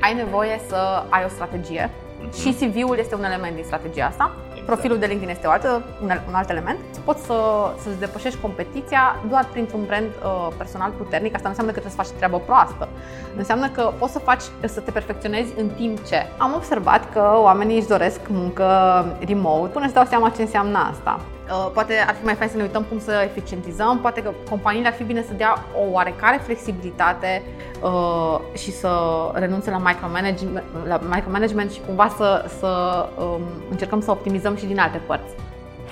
ai nevoie să ai o strategie și CV-ul este un element din strategia asta. Exact. Profilul de LinkedIn este un alt element. Poți să-ți depășești competiția doar printr-un brand personal puternic. Asta nu înseamnă că trebuie să faci treabă proastă. Înseamnă că poți să te perfecționezi în timp ce. Am observat că oamenii își doresc muncă remote până își dau seama ce înseamnă asta. Poate ar fi mai fain să ne uităm cum să eficientizăm, poate că companiile ar fi bine să dea o oarecare flexibilitate și să renunțe la micromanagement și cumva să încercăm să optimizăm și din alte părți.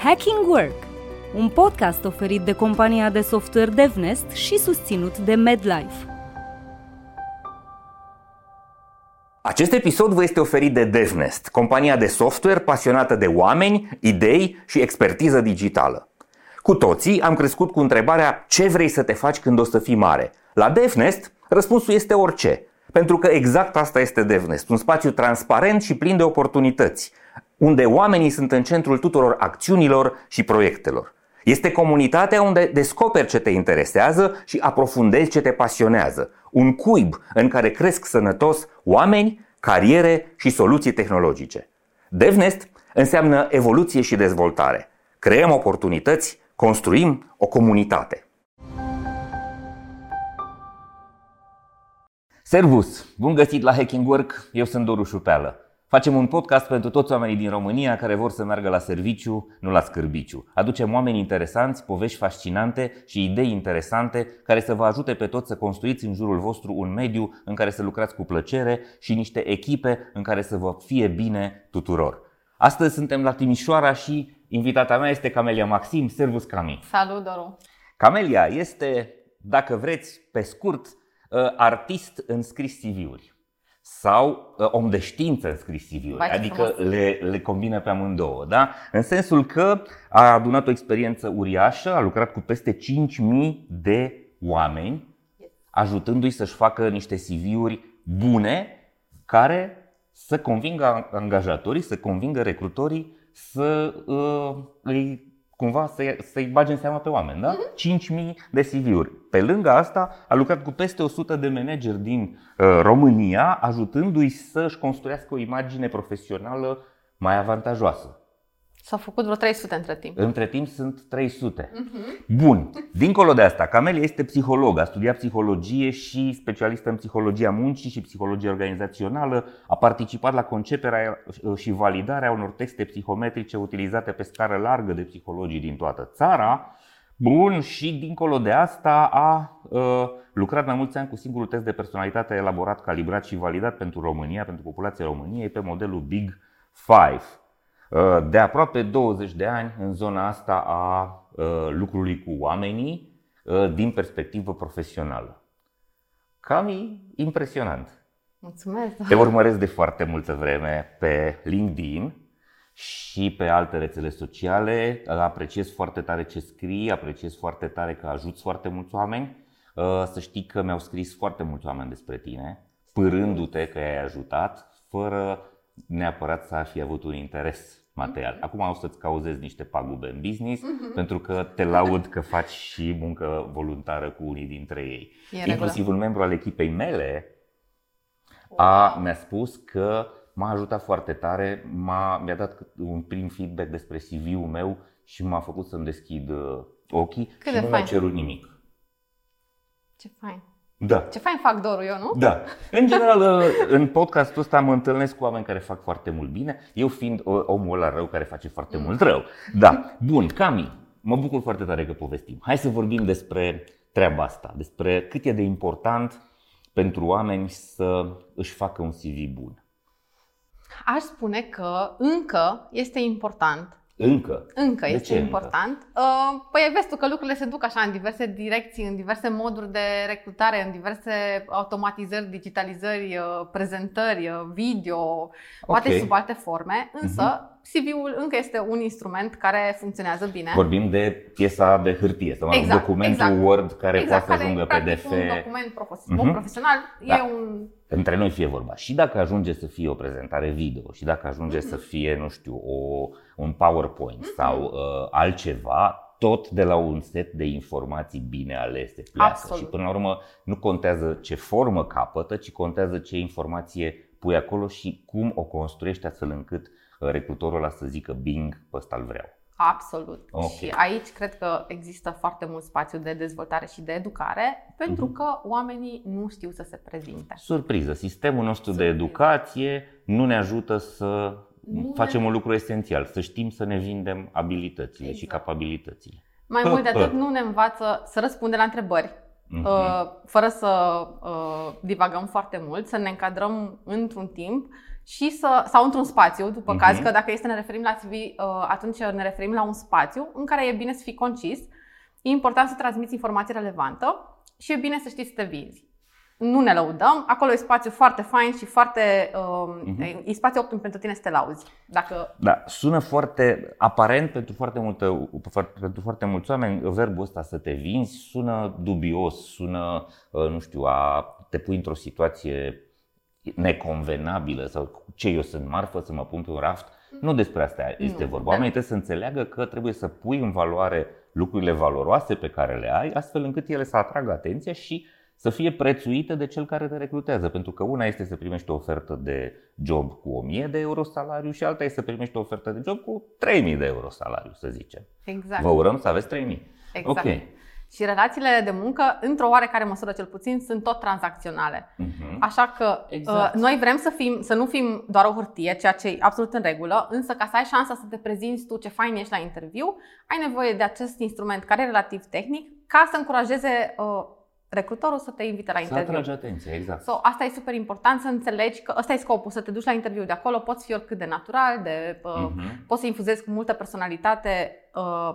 Hacking Work, un podcast oferit de compania de software Devnest și susținut de MedLife. Acest episod vă este oferit de Devnest, compania de software pasionată de oameni, idei și expertiză digitală. Cu toții am crescut cu întrebarea ce vrei să te faci când o să fii mare. La Devnest, răspunsul este orice, pentru că exact asta este Devnest, un spațiu transparent și plin de oportunități, unde oamenii sunt în centrul tuturor acțiunilor și proiectelor. Este comunitatea unde descoperi ce te interesează și aprofundezi ce te pasionează. Un cuib în care cresc sănătos oameni, cariere și soluții tehnologice. Devnest înseamnă evoluție și dezvoltare. Creăm oportunități, construim o comunitate. Servus! Bun găsit la Hacking Work! Eu sunt Doru Șupeală. Facem un podcast pentru toți oamenii din România care vor să meargă la serviciu, nu la scârbiciu. Aducem oameni interesanți, povești fascinante și idei interesante care să vă ajute pe toți să construiți în jurul vostru un mediu în care să lucrați cu plăcere și niște echipe în care să vă fie bine tuturor. Astăzi suntem la Timișoara și invitata mea este Camelia Macsim. Servus, Cami! Salut, Doru! Camelia este, dacă vreți, pe scurt, artist în scris CV-uri. Sau om de știință în scris CV-uri, adică le combină pe amândouă, da? În sensul că a adunat o experiență uriașă, a lucrat cu peste 5.000 de oameni, ajutându-i să-și facă niște CV-uri bune care să convingă angajatorii, să convingă recrutorii să să-i bage în seama pe oameni, da? 5.000 de CV-uri. Pe lângă asta a lucrat cu peste 100 de manageri din România, ajutându-i să-și construiască o imagine profesională mai avantajoasă. S-au făcut vreo 300 între timp. Între timp sunt 300. Bun. Dincolo de asta, Camelia este psiholog, a studiat psihologie și specialistă în psihologia muncii și psihologie organizațională. A participat la conceperea și validarea unor teste psihometrice utilizate pe scară largă de psihologii din toată țara. Bun, și dincolo de asta a lucrat mai mulți ani cu singurul test de personalitate elaborat, calibrat și validat pentru România, pentru populația României, pe modelul Big Five. De aproape 20 de ani în zona asta a lucrului cu oamenii din perspectivă profesională. Cam impresionant. Mulțumesc! Te urmăresc de foarte multă vreme pe LinkedIn și pe alte rețele sociale. Apreciez foarte tare ce scrii, apreciez foarte tare că ajuți foarte mulți oameni. Să știi că mi-au scris foarte mulți oameni despre tine, părându-te că i-ai ajutat, fără neapărat să fi avut un interes material. Acum o să-ți cauzezi niște pagube în business, pentru că te laud că faci și muncă voluntară cu unii dintre ei. Inclusiv un membru al echipei mele mi-a spus că m-a ajutat foarte tare, mi-a dat un prim feedback despre CV-ul meu și m-a făcut să-mi deschid ochii. Cât și nu mi-a cerut nimic. Ce fain! Da. Ce fain fac Doru, eu, nu? Da. În general, în podcastul ăsta mă întâlnesc cu oameni care fac foarte mult bine, eu fiind omul ăla rău care face foarte mult rău. Da. Bun, Cami, mă bucur foarte tare că povestim. Hai să vorbim despre treaba asta, despre cât e de important pentru oameni să își facă un CV bun. Aș spune că încă este important. Încă este important. Păi vezi tu că lucrurile se duc așa în diverse direcții, în diverse moduri de recrutare, în diverse automatizări, digitalizări, prezentări, video, poate sub alte forme, însă CV-ul încă este un instrument care funcționează bine. Vorbim de piesa de hârtie, sau exact, documentul Word care poate să ajungă PDF. Un document profesional, da. Între noi fie vorba. Și dacă ajunge să fie o prezentare video, și dacă ajunge să fie, un PowerPoint sau altceva, tot de la un set de informații bine alese pleacă. Absolut. Și până la urmă nu contează ce formă capătă, ci contează ce informație pui acolo și cum o construiești astfel încât recrutorul ăla să zică bing, pe ăsta-l vreau. Absolut. Okay. Și aici cred că există foarte mult spațiu de dezvoltare și de educare, pentru că oamenii nu știu să se prezinte. Surpriză, sistemul nostru de educație nu ne ajută să facem un lucru esențial, să știm să ne vindem abilitățile și capabilitățile. Mai mult de atât, nu ne învață să răspundem la întrebări, fără să divagăm foarte mult, să ne încadrăm într-un timp și sau într-un spațiu, după caz, că dacă este să ne referim la CV, atunci ne referim la un spațiu în care e bine să fii concis, e important să transmiți informație relevantă și e bine să știi să te vinzi. Nu ne lăudăm, acolo e spațiu foarte fain și foarte e spațiu optim pentru tine să te lauzi. Dacă... Da, sună foarte aparent pentru foarte mulți oameni, verbul ăsta să te vinzi sună dubios, sună, nu știu, a te pui într-o situație neconvenabilă sau ce, eu sunt marfă să mă pun pe un raft. Nu despre asta este vorba. Oamenii trebuie să înțeleagă că trebuie să pui în valoare lucrurile valoroase pe care le ai, astfel încât ele să atragă atenția și să fie prețuită de cel care te recrutează. Pentru că una este să primești o ofertă de job cu 1000 de euro salariu și alta este să primești o ofertă de job cu 3000 de euro salariu, să zicem. Exact. Vă urăm să aveți 3000. Exact. Okay. Și relațiile de muncă, într-o oarecare măsură cel puțin, sunt tot tranzacționale. Așa că noi vrem să nu fim doar o hârtie, ceea ce e absolut în regulă, însă ca să ai șansa să te prezinți tu ce fain ești la interviu, ai nevoie de acest instrument care e relativ tehnic, ca să încurajeze recrutorul să te invite la interviu. Să atragi atenția, exact. So, asta e super important, să înțelegi că ăsta e scopul, să te duci la interviu. De acolo poți fi oricât de natural, poți să infuzezi cu multă personalitate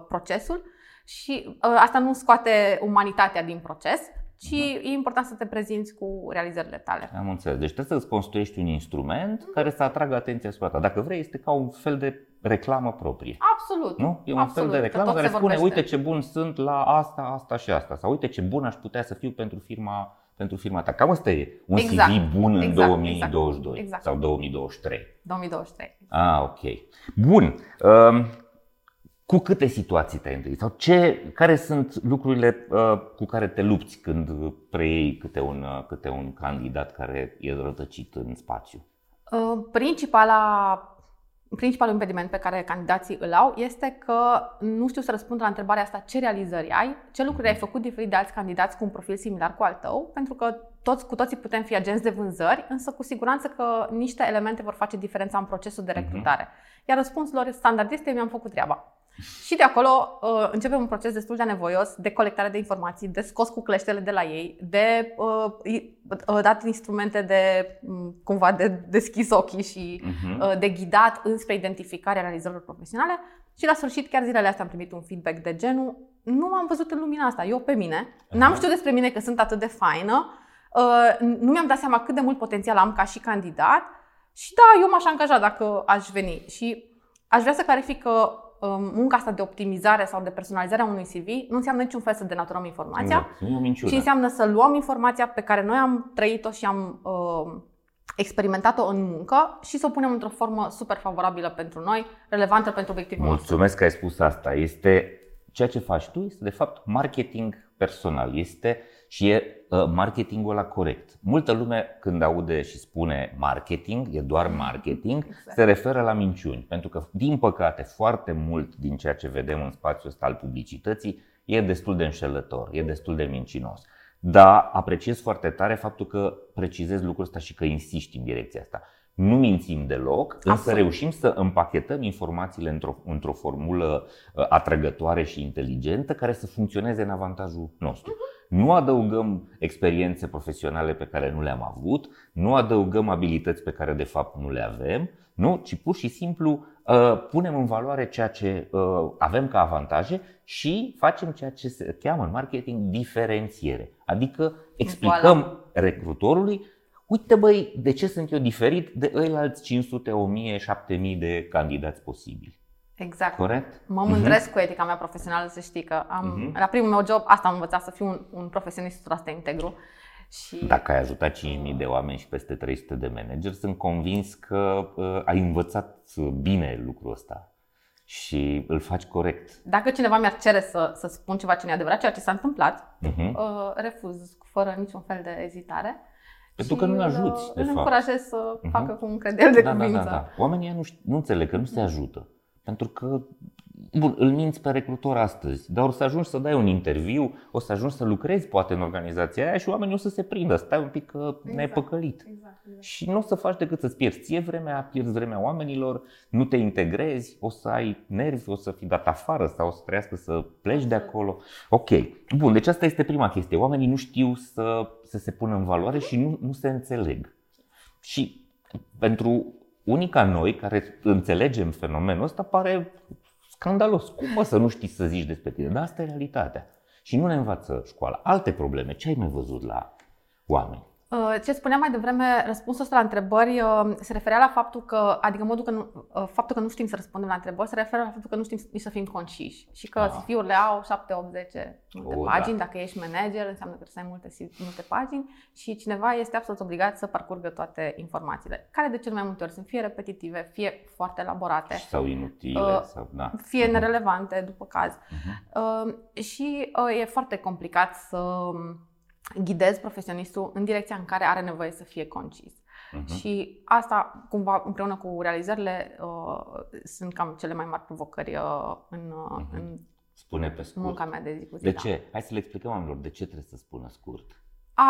procesul și asta nu scoate umanitatea din proces, ci e important să te prezinți cu realizările tale. Am înțeles. Deci trebuie să-ți construiești un instrument care să atragă atenția asupra ta. Dacă vrei, este ca un fel de reclamă proprie. Absolut. Nu? E un fel de reclamă care spune, uite ce bun sunt la asta, asta și asta. Sau uite ce bun aș putea să fiu pentru firma ta. Cam asta e un CV bun în 2022 sau 2023. 2023. Ah, ok. Bun. Cu câte situații te-ai întâlnit? Sau care sunt lucrurile cu care te lupți când preiei câte un candidat care e rătăcit în spațiu? Principalul impediment pe care candidații îl au este că nu știu să răspund la întrebarea asta: ce realizări ai, ce lucruri ai făcut diferit de alți candidați cu un profil similar cu al tău, pentru că cu toții putem fi agenți de vânzări, însă cu siguranță că niște elemente vor face diferența în procesul de recrutare. Iar răspunsul lor standard este: mi-am făcut treaba. Și de acolo începem un proces destul de anevoios de colectare de informații, de scos cu cleștele de la ei, de dat instrumente de deschis ochii și de ghidat înspre identificarea realizărilor profesionale. Și la sfârșit, chiar zilele astea am primit un feedback de genul: nu m-am văzut în lumina asta, eu pe mine, n-am știut despre mine că sunt atât de faină, nu mi-am dat seama cât de mult potențial am ca și candidat și da, eu m-aș angaja dacă aș veni. Și aș vrea să clarific că munca asta de optimizare sau de personalizare a unui CV nu înseamnă niciun fel să denaturăm informația, ci înseamnă să luăm informația pe care noi am trăit-o și am experimentat-o în muncă și să o punem într-o formă super favorabilă pentru noi, relevantă pentru obiectivul nostru. Mulțumesc că ai spus asta. Este ceea ce faci tu, este de fapt marketing personal. Și e marketingul ăla corect. Multă lume, când aude și spune marketing, e doar marketing, se referă la minciuni. Pentru că, din păcate, foarte mult din ceea ce vedem în spațiul ăsta al publicității e destul de înșelător, e destul de mincinos. Dar apreciez foarte tare faptul că precizezi lucrul ăsta și că insiști în direcția asta. Nu mințim deloc, însă reușim să împachetăm informațiile într-o formulă atrăgătoare și inteligentă care să funcționeze în avantajul nostru. Nu adăugăm experiențe profesionale pe care nu le-am avut, nu adăugăm abilități pe care de fapt nu le avem, nu, ci pur și simplu punem în valoare ceea ce avem ca avantaje și facem ceea ce se cheamă în marketing diferențiere. Adică explicăm recrutorului: uite băi, de ce sunt eu diferit de ăilalți 500, 1000, 7000 de candidați posibili. Exact. Corect? Mă mândresc cu etica mea profesională, să știi că la primul meu job asta am învățat, să fiu un profesionist 100% integru. Și dacă ai ajutat 5.000 de oameni și peste 300 de manageri, sunt convins că ai învățat bine lucrul ăsta. și îl faci corect. Dacă cineva mi-ar cere să spun ceva ce nu e adevărat, ceea ce s-a întâmplat, refuz fără niciun fel de ezitare. Pentru că nu-l ajuți, de fapt. Îl încurajez să facă cum crede el de cuvință. Da. Oamenii nu înțeleg că nu se ajută. Pentru că, bun, îl minți pe recrutor astăzi, dar o să ajungi să dai un interviu, o să ajungi să lucrezi poate în organizația aia și oamenii o să se prindă. Stai un pic că ne-ai păcălit. Exact. Și nu o să faci decât să-ți pierzi ție vremea, pierzi vremea oamenilor, nu te integrezi, o să ai nervi, o să fii dat afară sau o să trăiască să pleci de acolo. Ok, bun, deci asta este prima chestie. Oamenii nu știu să se pună în valoare și nu se înțeleg. Și pentru unii ca noi, care înțelegem fenomenul ăsta, pare scandalos. Cum mă să nu știi să zici despre tine? Dar asta e realitatea. Și nu ne învață școala. Alte probleme, ce ai mai văzut la oameni? Ce spuneam mai devreme, răspunsul ăsta la întrebări se referea la faptul că, adică modul că faptul că nu știm să răspundem la întrebări, se referă la faptul că nu știm nici să fim conciși. Și că CV-urile au 7, 8, 10 multe pagini. Da. Dacă ești manager, înseamnă că să ai multe pagini și cineva este absolut obligat să parcurgă toate informațiile, care de cel mai multe ori sunt fie repetitive, fie foarte elaborate sau inutile, fie nerelevante după caz. Și e foarte complicat să ghidez profesionistul în direcția în care are nevoie să fie concis. Și asta, cumva, împreună cu realizările, sunt cam cele mai mari provocări în spune pe scurt. Munca mea de zi cu zi. De ce? Hai să le explicăm oamenilor de ce trebuie să spună scurt.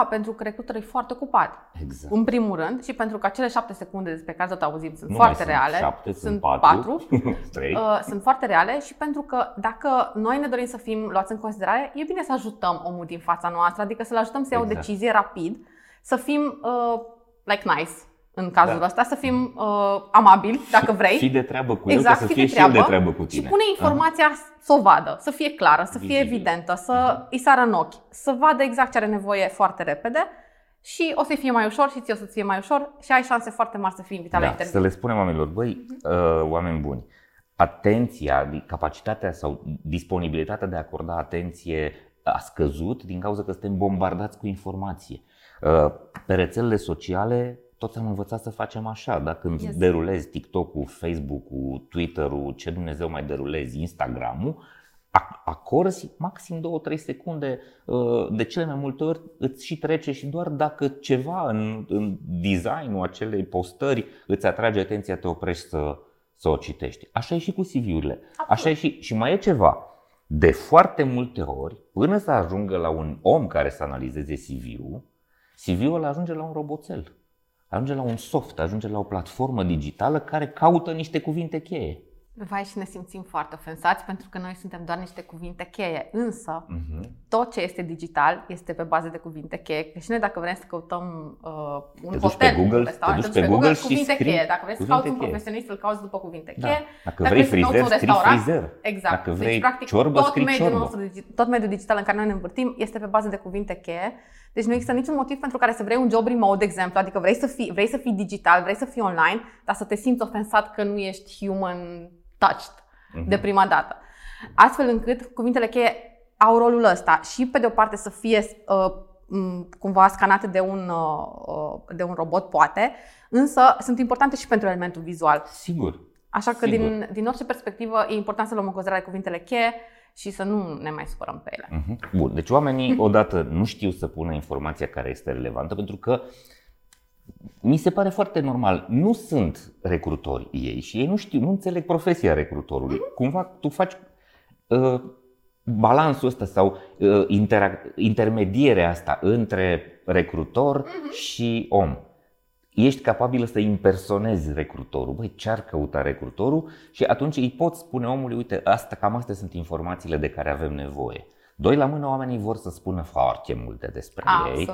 Pentru că recruterul e foarte ocupat. Exact. În primul rând, și pentru că acele 7 secunde despre care tot auzim sunt foarte reale. 7, sunt 4, 3. Sunt foarte reale și pentru că dacă noi ne dorim să fim luați în considerare, e bine să ajutăm omul din fața noastră, adică să-l ajutăm să ia o decizie rapid, să fim like nice în cazul ăsta, să fim amabili, dacă vrei. Fii de treabă cu el, să fie și el de treabă cu tine. Și pune informația să o vadă, să fie clară, să fie evidentă, să îi sară în ochi, să vadă exact ce are nevoie foarte repede. Și o să-i fie mai ușor și ție o să-ți fie mai ușor și ai șanse foarte mari să fii invitat la interviu. Să le spunem oamenilor, oameni buni, atenția, capacitatea sau disponibilitatea de a acorda atenție a scăzut din cauza că suntem bombardați cu informație. Pe rețelele sociale toți am învățat să facem așa, dacă îți derulezi TikTok-ul, Facebook-ul, Twitter-ul, ce Dumnezeu mai derulezi, Instagram-ul, acorzi maxim 2-3 secunde, de cele mai multe ori îți și trece și doar dacă ceva în design-ul acelei postări îți atrage atenția, te oprești să o citești. Așa e și cu CV-urile. Așa e și mai e ceva. De foarte multe ori, până să ajungă la un om care să analizeze CV-ul, CV-ul ajunge la un roboțel. Ajunge la un soft, ajunge la o platformă digitală care caută niște cuvinte cheie. Vai, și ne simțim foarte ofensați pentru că noi suntem doar niște cuvinte cheie. Însă, tot ce este digital este pe bază de cuvinte cheie. Și noi dacă vrem să căutăm un hotel, te duci pe Google și cuvinte cheie. Dacă vrei să cauți un profesionist, îl cauți după cuvinte cheie. Dacă vrei frizer, scrii frizer. Exact. Dacă vrei ciorbă, scrii ciorbă. Tot mediul digital în care noi ne învârtim este pe bază de cuvinte cheie. Deci nu există niciun motiv pentru care să vrei un job remote, de exemplu, adică vrei să fii digital, vrei să fii online, dar să te simți ofensat că nu ești human touched de prima dată. Astfel încât cuvintele cheie au rolul ăsta și pe de o parte să fie cumva scanate de un robot, poate, însă sunt importante și pentru elementul vizual. Sigur. Așa că din orice perspectivă e important să luăm în considerare cuvintele cheie și să nu ne mai supărăm pe ele. Bun, deci oamenii odată nu știu să pună informația care este relevantă, pentru că mi se pare foarte normal, nu sunt recrutori ei și ei nu înțeleg profesia recrutorului. Cumva tu faci balansul ăsta sau intermedierea asta între recrutor și om. Ești capabilă să impersonezi recrutorul, ce-ar căuta recrutorul și atunci îi poți spune omului, uite, cam astea sunt informațiile de care avem nevoie. Doi la mână, oamenii vor să spună foarte multe despre ei.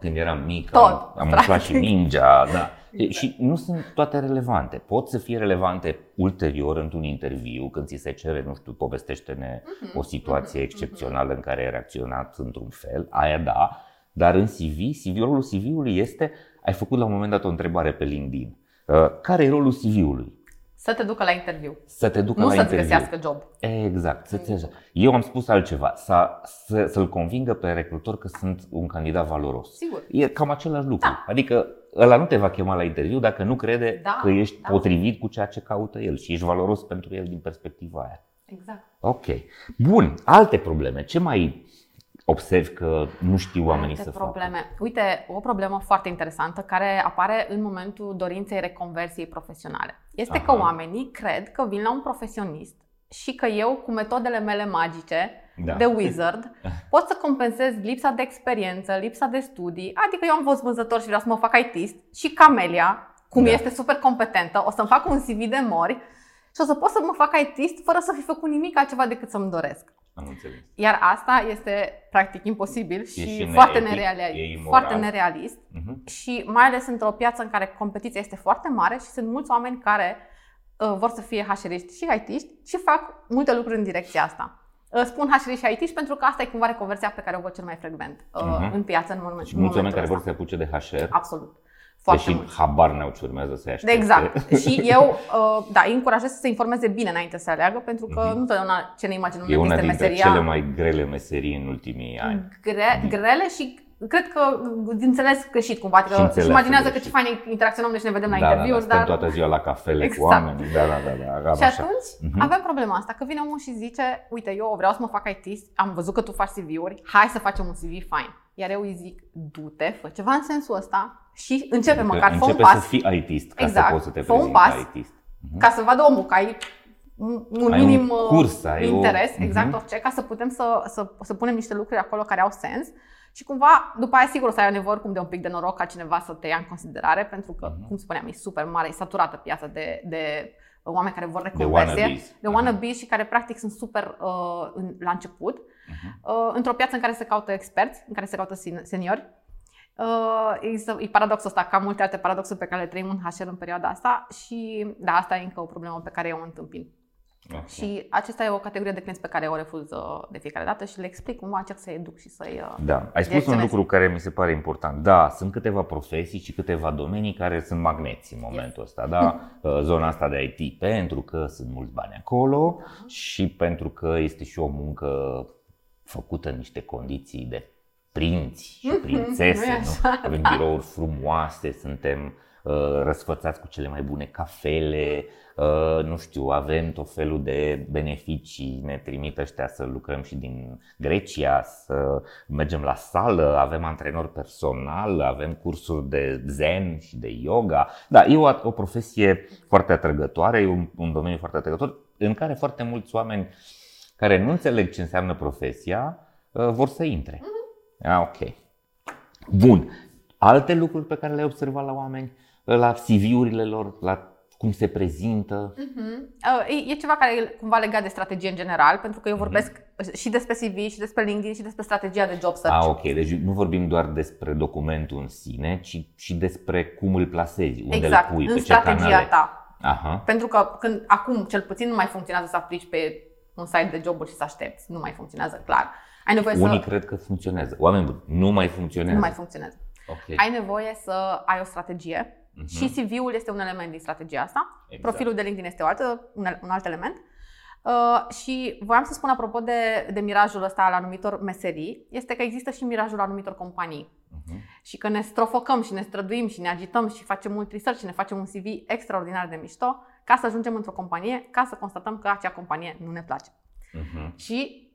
Când eram mic am aflat și mingea, exact. Și nu sunt toate relevante. Pot să fie relevante ulterior într-un interviu, când ți se cere, nu știu, povestește-ne o situație excepțională în care ai reacționat într-un fel, aia da. Dar în CV, rolul CV-ului este, ai făcut la un moment dat o întrebare pe LinkedIn. Care e rolul CV-ului? Să te ducă la interviu. Să te ducă nu la să-ți interviu. Găsească job. Exact. Eu am spus altceva. Să-l convingă pe recrutor că sunt un candidat valoros. Sigur. E cam același lucru. Da. Adică ăla nu te va chema la interviu dacă nu crede că ești potrivit cu ceea ce caută el și ești valoros pentru el din perspectiva aia. Exact. Ok. Bun. Alte probleme. Ce mai observ că nu știu oamenii să facă? Uite, o problemă foarte interesantă care apare în momentul dorinței reconversiei profesionale. Este că oamenii cred că vin la un profesionist și că eu, cu metodele mele magice de wizard, pot să compensez lipsa de experiență, lipsa de studii. Adică eu am fost vânzător și vreau să mă fac IT-ist și Camelia, cum este super competentă, o să-mi fac un CV de mori și o să pot să mă fac IT-ist fără să fi făcut nimic altceva decât să-mi doresc. Iar asta este practic imposibil și foarte nerealist, foarte nerealist. Și mai ales într-o piață în care competiția este foarte mare și sunt mulți oameni care vor să fie HR-iști și IT-iști și fac multe lucruri în direcția asta. Spun HR-iști și IT-iști pentru că asta e cumva reconversia pe care o văd cel mai frecvent în piață în momentul ăsta. Și mulți oameni care vor să se apuce de HR. Absolut. Deși habar n-au ce urmează să-i aștepte. Exact. Și eu îi încurajez să se informeze bine înainte să aleagă, pentru că nu totdeauna ce ne imaginăm este meseria. E una dintre cele mai grele meserii în ultimii ani. Grele și cred că înțeles greșit cumva. Își imaginează că ce fain interacționăm și ne vedem la interviuri. Dar stăm toată ziua la cafele cu oameni. Da. Și atunci avem problema asta, că vine omul și zice: uite, eu vreau să mă fac IT-ist, am văzut că tu faci CV-uri, hai să facem un CV fain. Iar eu îi zic: du-te, fă ceva în sensul ăsta și începe măcar, fă un pas. Începe să fii IT-ist ca să poți să te prezinti ca IT-ist. Ca să vadă omul că ai un minim curs, interes, exact orice, ca să putem să punem niște lucruri acolo care au sens. Și cumva, după aia, sigur, o să ai nevoie oricum de un pic de noroc ca cineva să te ia în considerare, pentru că, cum spuneam, e super mare, e saturată piața de oameni care vor reconversie, de wannabe și care practic sunt super la început, într-o piață în care se caută experți, în care se caută seniori. E paradoxul ăsta, ca multe alte paradoxuri pe care le trăim în HR în perioada asta și asta e încă o problemă pe care eu o întâmpin. Okay. Și acesta e o categorie de clienți pe care o refuz de fiecare dată și le explic cumva, încerc să-i educ și să-i Ai spus un lucru care mi se pare important. Da, sunt câteva profesii și câteva domenii care sunt magneți în momentul ăsta, da? Zona asta de IT, pentru că sunt mulți bani acolo și pentru că este și o muncă făcută în niște condiții de prinți și prințese, nu? Avem birouri frumoase, suntem răsfățați cu cele mai bune cafele, nu știu, avem tot felul de beneficii, ne trimit ăștia să lucrăm și din Grecia, să mergem la sală, avem antrenor personal, avem cursuri de zen și de yoga. Da, e o profesie foarte atrăgătoare, e un domeniu foarte atrăgător în care foarte mulți oameni care nu înțeleg ce înseamnă profesia vor să intre. Ok. Bun. Alte lucruri pe care le-ai observat la oameni, la CV-urile lor, la cum se prezintă? E ceva care e cumva legat de strategie în general, pentru că eu vorbesc și despre CV, și despre LinkedIn, și despre strategia de job search. Ok, deci nu vorbim doar despre documentul în sine, ci și despre cum îl plasezi, unde îl pui, pe ce canale. Exact, în strategia ta. Pentru că acum cel puțin nu mai funcționează să aplici pe un site de joburi și să aștepți, nu mai funcționează clar. Unii cred că funcționează, oameni buni, nu mai funcționează. Okay. Ai nevoie să ai o strategie și CV-ul este un element din strategia asta. Exact. Profilul de LinkedIn este un alt element. Și voiam să spun apropo de mirajul ăsta al anumitor meserii, este că există și mirajul anumitor companii. Și că ne strofocăm și ne străduim și ne agităm și facem mult research și ne facem un CV extraordinar de mișto ca să ajungem într-o companie, ca să constatăm că acea companie nu ne place. Și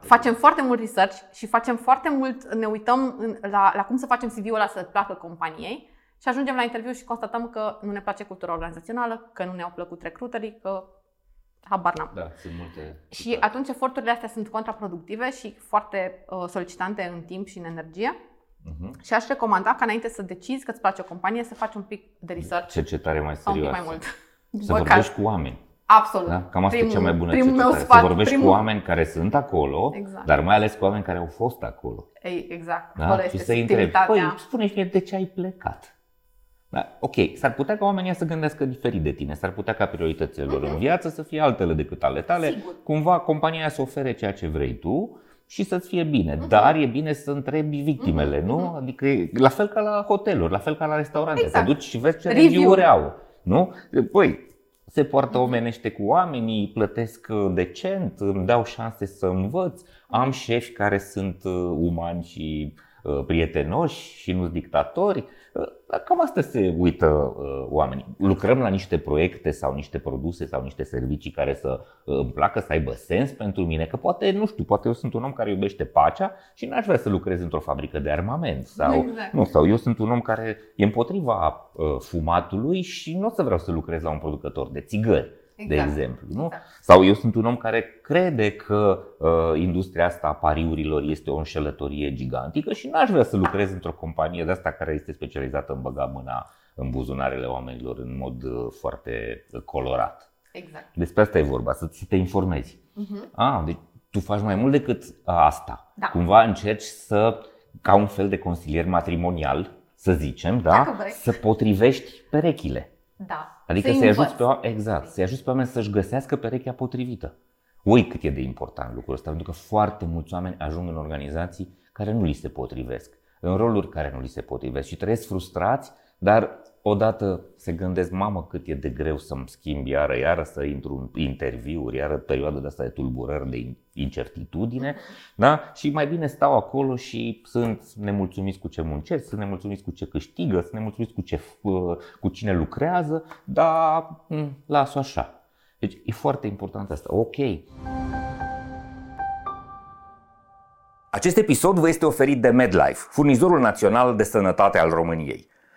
facem foarte mult research și facem foarte mult, ne uităm la cum să facem CV-ul ăla să placă companiei și ajungem la interviu și constatăm că nu ne place cultura organizațională, că nu ne-au plăcut recruiterii, că habar n-am. Da, sunt multe. Și atunci eforturile astea sunt contraproductive și foarte solicitante în timp și în energie. Și aș recomanda ca înainte să decizi că îți place o companie să faci un pic de research, cercetare mai serioasă, mai mult. Să vorbești cu oameni. Absolut. Da? Cam asta e cea mai bună cercetare, să vorbești cu oameni care sunt acolo, dar mai ales cu oameni care au fost acolo. Exact. Da? Și să-i întrebi: păi, spune-și mie de ce ai plecat. Da? Ok, s-ar putea ca oamenii să gândească diferit de tine, s-ar putea ca prioritățile lor în viață să fie altele decât ale tale. Sigur. Cumva compania să ofere ceea ce vrei tu și să-ți fie bine, dar e bine să întrebi victimele, nu? Adică la fel ca la hoteluri, la fel ca la restaurante, te duci și vezi ce review-uri au, nu? Păi, se poartă omenește cu oamenii, plătesc decent, îmi dau șanse să învăț, am șefi care sunt umani și prietenoși și nu dictatori. Cam asta se uită oamenii. Lucrăm la niște proiecte sau niște produse sau niște servicii care să îmi placă, să aibă sens pentru mine. Că poate, nu știu, poate eu sunt un om care iubește pacea și n-aș vrea să lucrez într-o fabrică de armament. Sau, exact. Nu, sau eu sunt un om care e împotriva fumatului și nu o să vreau să lucrez la un producător de țigări. Exact. De exemplu, nu? Exact. Sau eu sunt un om care crede că industria asta a pariurilor este o înșelătorie gigantică și n-aș vrea să lucrez într-o companie de asta care este specializată în băga mâna în buzunarele oamenilor în mod foarte colorat. Exact. Despre asta e vorba, să te informezi. Uh-huh. Deci tu faci mai mult decât asta. Da. Cumva încerci să, ca un fel de consilier matrimonial, să zicem, da? Să potrivești perechile. Da. Adică să-i ajuți pe oameni, exact, să-i ajuți pe oameni să-și găsească perechea potrivită. Ui, cât e de important lucrul ăsta, pentru că foarte mulți oameni ajung în organizații care nu li se potrivesc, în roluri care nu li se potrivesc și trăiesc frustrați, dar odată se gândesc, mamă, cât e de greu să-mi schimb iară să intru în interviuri, iară perioada de asta de tulburări, de incertitudine, da? Și mai bine stau acolo și sunt nemulțumiți cu ce muncesc, sunt nemulțumiți cu ce câștigă, sunt nemulțumiți cu cine lucrează, dar las-o așa. Deci e foarte important asta. Ok. Acest episod vă este oferit de MedLife, furnizorul național de sănătate al României.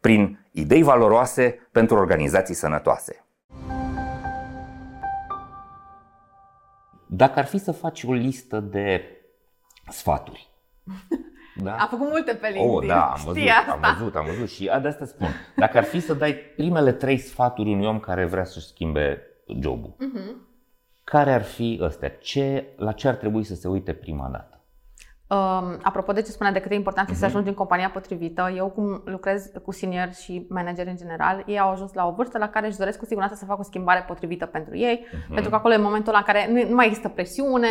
prin idei valoroase pentru organizații sănătoase. Dacă ar fi să faci o listă de sfaturi. Da? A făcut multe pe LinkedIn. Oh, da, am văzut și de asta spun. Dacă ar fi să dai primele 3 sfaturi unui om care vrea să-și schimbe jobul, care ar fi astea? La ce ar trebui să se uite prima dată? Apropo de ce spunea, de cât e important este să ajungi în compania potrivită, eu cum lucrez cu senior și manageri în general, ei au ajuns la o vârstă la care își doresc cu siguranță să facă o schimbare potrivită pentru ei, pentru că acolo e momentul în care nu mai există presiune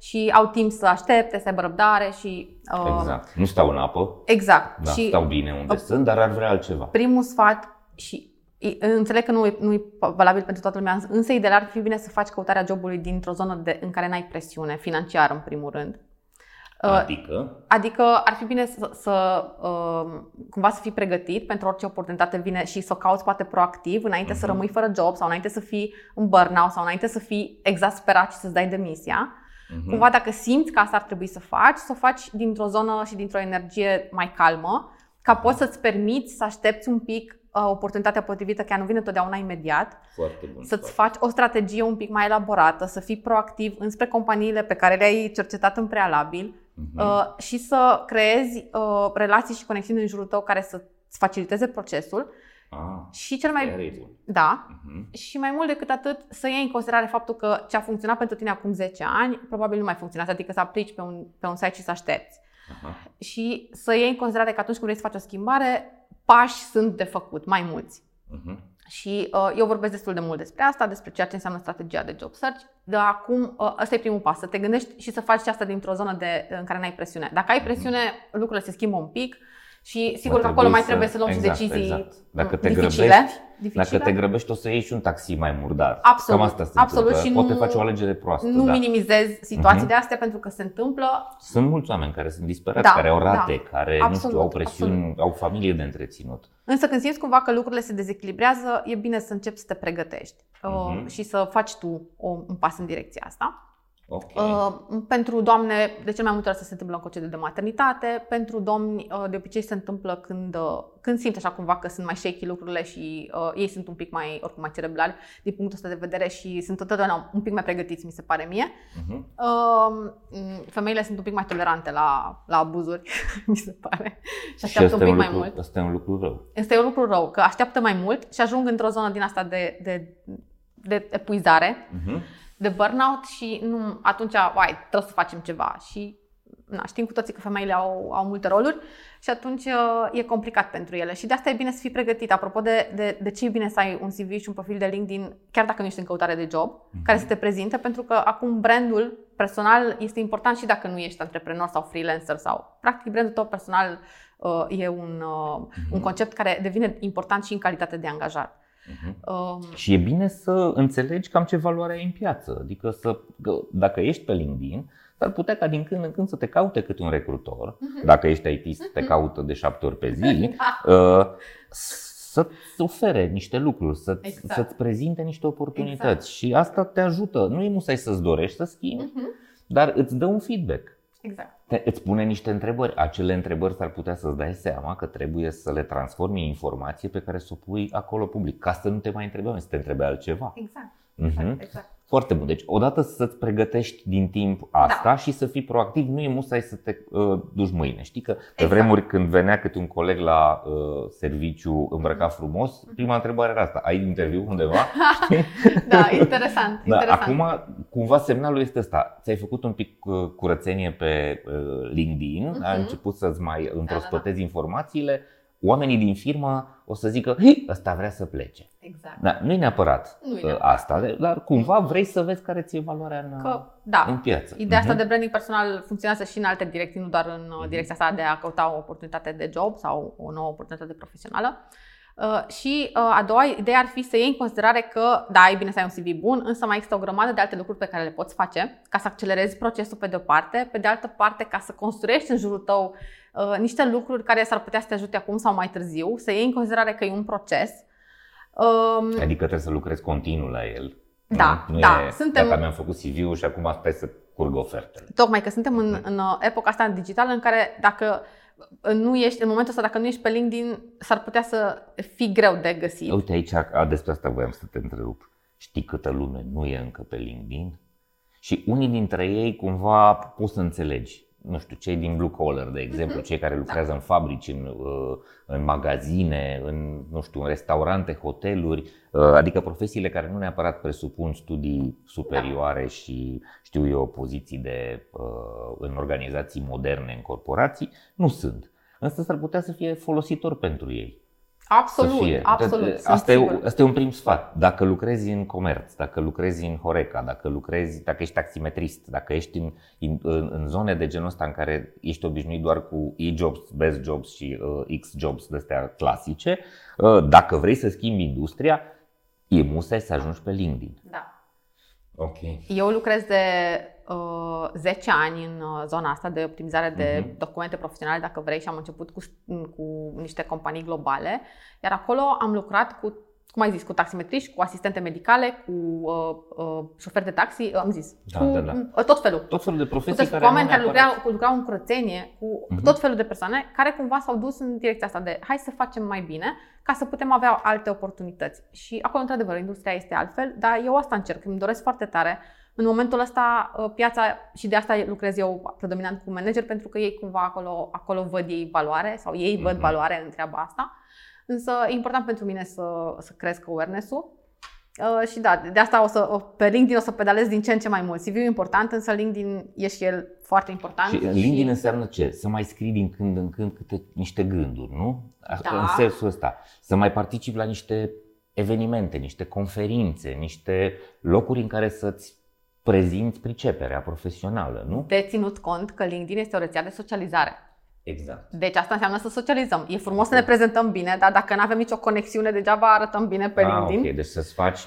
și au timp să aștepte, să aibă răbdare și... Exact. Nu stau în apă. Exact. Da, și stau bine unde sunt, dar ar vrea altceva. Primul sfat și... Înțeleg că nu e valabil pentru toată lumea, însă ideal ar fi bine să faci căutarea jobului dintr-o zonă în care n-ai presiune financiară în primul rând. Adică ar fi bine cumva să fii pregătit pentru orice oportunitate vine și să o cauți poate proactiv înainte să rămâi fără job sau înainte să fii în burnout sau înainte să fii exasperat și să-ți dai demisia. Cumva dacă simți că asta ar trebui să faci, să o faci dintr-o zonă și dintr-o energie mai calmă, ca poți să-ți permiți să aștepți un pic oportunitatea potrivită, chiar nu vine totdeauna imediat. Foarte bun. Să-ți faci o strategie un pic mai elaborată, să fii proactiv înspre companiile pe care le-ai cercetat în prealabil. Și să creezi relații și conexiuni în jurul tău care să-ți faciliteze procesul. Și cel mai da. Și mai mult decât atât, să iei în considerare faptul că ce a funcționat pentru tine acum 10 ani probabil nu mai funcționează, adică să aplici pe un site și să aștepți. Și să iei în considerare că atunci când vrei să faci o schimbare, pași sunt de făcut, mai mulți. Și eu vorbesc destul de mult despre asta, despre ceea ce înseamnă strategia de job search. Dar acum, ăsta e primul pas, să te gândești și să faci asta dintr-o zonă în care n-ai presiune. Dacă ai presiune, lucrurile se schimbă un pic și sigur că acolo mai trebuie să luăm și decizii Dacă te grăbești, o să iei și un taxi mai murdar. Absolut. Cam asta se întâmplă. Și poate faci o alegere proastă. Nu minimizezi situații de astea pentru că se întâmplă. Sunt mulți oameni care sunt disperați, care au rate, care au presiuni, au familie de întreținut. Însă când simți cumva că lucrurile se dezechilibrează, e bine să începi să te pregătești și să faci tu un pas în direcția asta. Okay. Pentru doamne, de cel mai multe ori se întâmplă în concediu de maternitate. Pentru domni, de obicei se întâmplă când simt așa cumva că sunt mai shaky lucrurile și ei sunt un pic mai, oricum mai cerebrali din punctul ăsta de vedere și sunt totdeauna un pic mai pregătiți, mi se pare mie. Femeile sunt un pic mai tolerante la abuzuri, mi se pare. Și așteaptă un pic mai mult. Asta e un lucru rău. Asta e un lucru rău, că așteaptă mai mult și ajung într-o zonă din asta de epuizare. de burnout și nu, atunci uai, trebuie să facem ceva. Și na, știm cu toții că femeile au multe roluri și atunci e complicat pentru ele. Și de asta e bine să fii pregătit. Apropo de ce e bine să ai un CV și un profil de LinkedIn, chiar dacă nu ești în căutare de job, care să te prezinte, pentru că acum brandul personal este important și dacă nu ești antreprenor sau freelancer sau practic brandul tău personal e un concept care devine important și în calitate de angajat. Și e bine să înțelegi cam ce valoare ai în piață. Adică dacă ești pe LinkedIn, s-ar putea ca din când în când să te caute cât un recrutor, dacă ești IT-ist, te caută de 7 ori pe zi, să-ți ofere niște lucruri, să-ți prezinte niște oportunități. Și asta te ajută. Nu e musai să-ți dorești să schimbi, dar îți dă un feedback. Îți pune niște întrebări. Acele întrebări s-ar putea să-ți dai seama că trebuie să le transformi în informație pe care să o pui acolo public, ca să nu te mai întrebăm, să te întrebe altceva. Foarte bun. Deci odată să-ți pregătești din timp asta și să fii proactiv, nu e musai să te duci mâine. Știi că pe vremuri când venea câte un coleg la serviciu îmbrăcat frumos, prima întrebare era asta: ai interviu undeva? Da, interesant, interesant. Acum cumva semnalul este ăsta: ți-ai făcut un pic curățenie pe LinkedIn, ai început să-ți mai întrospătezi informațiile. Oamenii din firmă o să zică: ăsta vrea să plece. Da, nu-i neapărat asta, dar cumva vrei să vezi care ți-e valoarea în piață. Ideea asta de branding personal funcționează și în alte direcții, nu doar în direcția asta de a căuta o oportunitate de job sau o nouă oportunitate profesională. Și a doua idee ar fi să iei în considerare că, da, e bine să ai un CV bun, însă mai există o grămadă de alte lucruri pe care le poți face ca să accelerezi procesul pe de-o parte, pe de altă parte ca să construiești în jurul tău niște lucruri care s-ar putea să te ajute acum sau mai târziu, să iei în considerare că e un proces. Adică trebuie să lucrezi continuu la el. Dacă mi-am făcut CV-ul și acum stai să curgă ofertele. Tocmai că suntem în epoca asta digitală în care dacă nu ești, în momentul ăsta, dacă nu ești pe LinkedIn, s-ar putea să fii greu de găsit. Uite aici, despre asta voiam să te întrerup. Știi câtă lume nu e încă pe LinkedIn? Și unii dintre ei cumva poți să înțelegi. Nu știu, cei din blue collar, de exemplu, cei care lucrează în fabrici, în magazine, în restaurante, hoteluri, adică profesiile care nu neapărat presupun studii superioare și, știu eu, poziții în organizații moderne, în corporații, nu sunt. Însă s-ar putea să fie folositor pentru ei. Absolut. Asta e un prim sfat. Dacă lucrezi în comerț, dacă lucrezi în Horeca, dacă ești taximetrist, dacă ești în zone de genul ăsta în care ești obișnuit doar cu e-jobs, best jobs și x-jobs de-astea clasice, dacă vrei să schimbi industria, e musai să ajungi pe LinkedIn. Eu lucrez de 10 ani în zona asta de optimizare de documente profesionale, dacă vrei, și am început cu niște companii globale, iar acolo am lucrat cu, cum ai zis, cu taximetriști, cu asistente medicale, cu șoferi de taxi, tot felul de profesii, cu oameni care lucrau în curățenie, cu tot felul de persoane care cumva s-au dus în direcția asta de hai să facem mai bine ca să putem avea alte oportunități. Și acolo, într-adevăr, industria este altfel, dar eu asta încerc, îmi doresc foarte tare. În momentul ăsta piața, și de asta lucrez eu predominant cu manageri, pentru că ei cumva acolo văd ei valoare sau ei văd valoare în treaba asta. Însă e important pentru mine să cresc awareness-ul și de asta pe LinkedIn o să pedalez din ce în ce mai mult. CV-ul e important, însă LinkedIn e și el foarte important. Și LinkedIn înseamnă ce? Să mai scrii din când în când câte niște gânduri, nu? În sensul ăsta. Să mai participi la niște evenimente, niște conferințe, niște locuri în care să-ți prezinți priceperea profesională, nu? De ținut cont că LinkedIn este o rețea de socializare. Deci asta înseamnă să socializăm. E frumos să ne prezentăm bine, dar dacă nu avem nicio conexiune, degeaba arătăm bine pe LinkedIn. Deci să-ți faci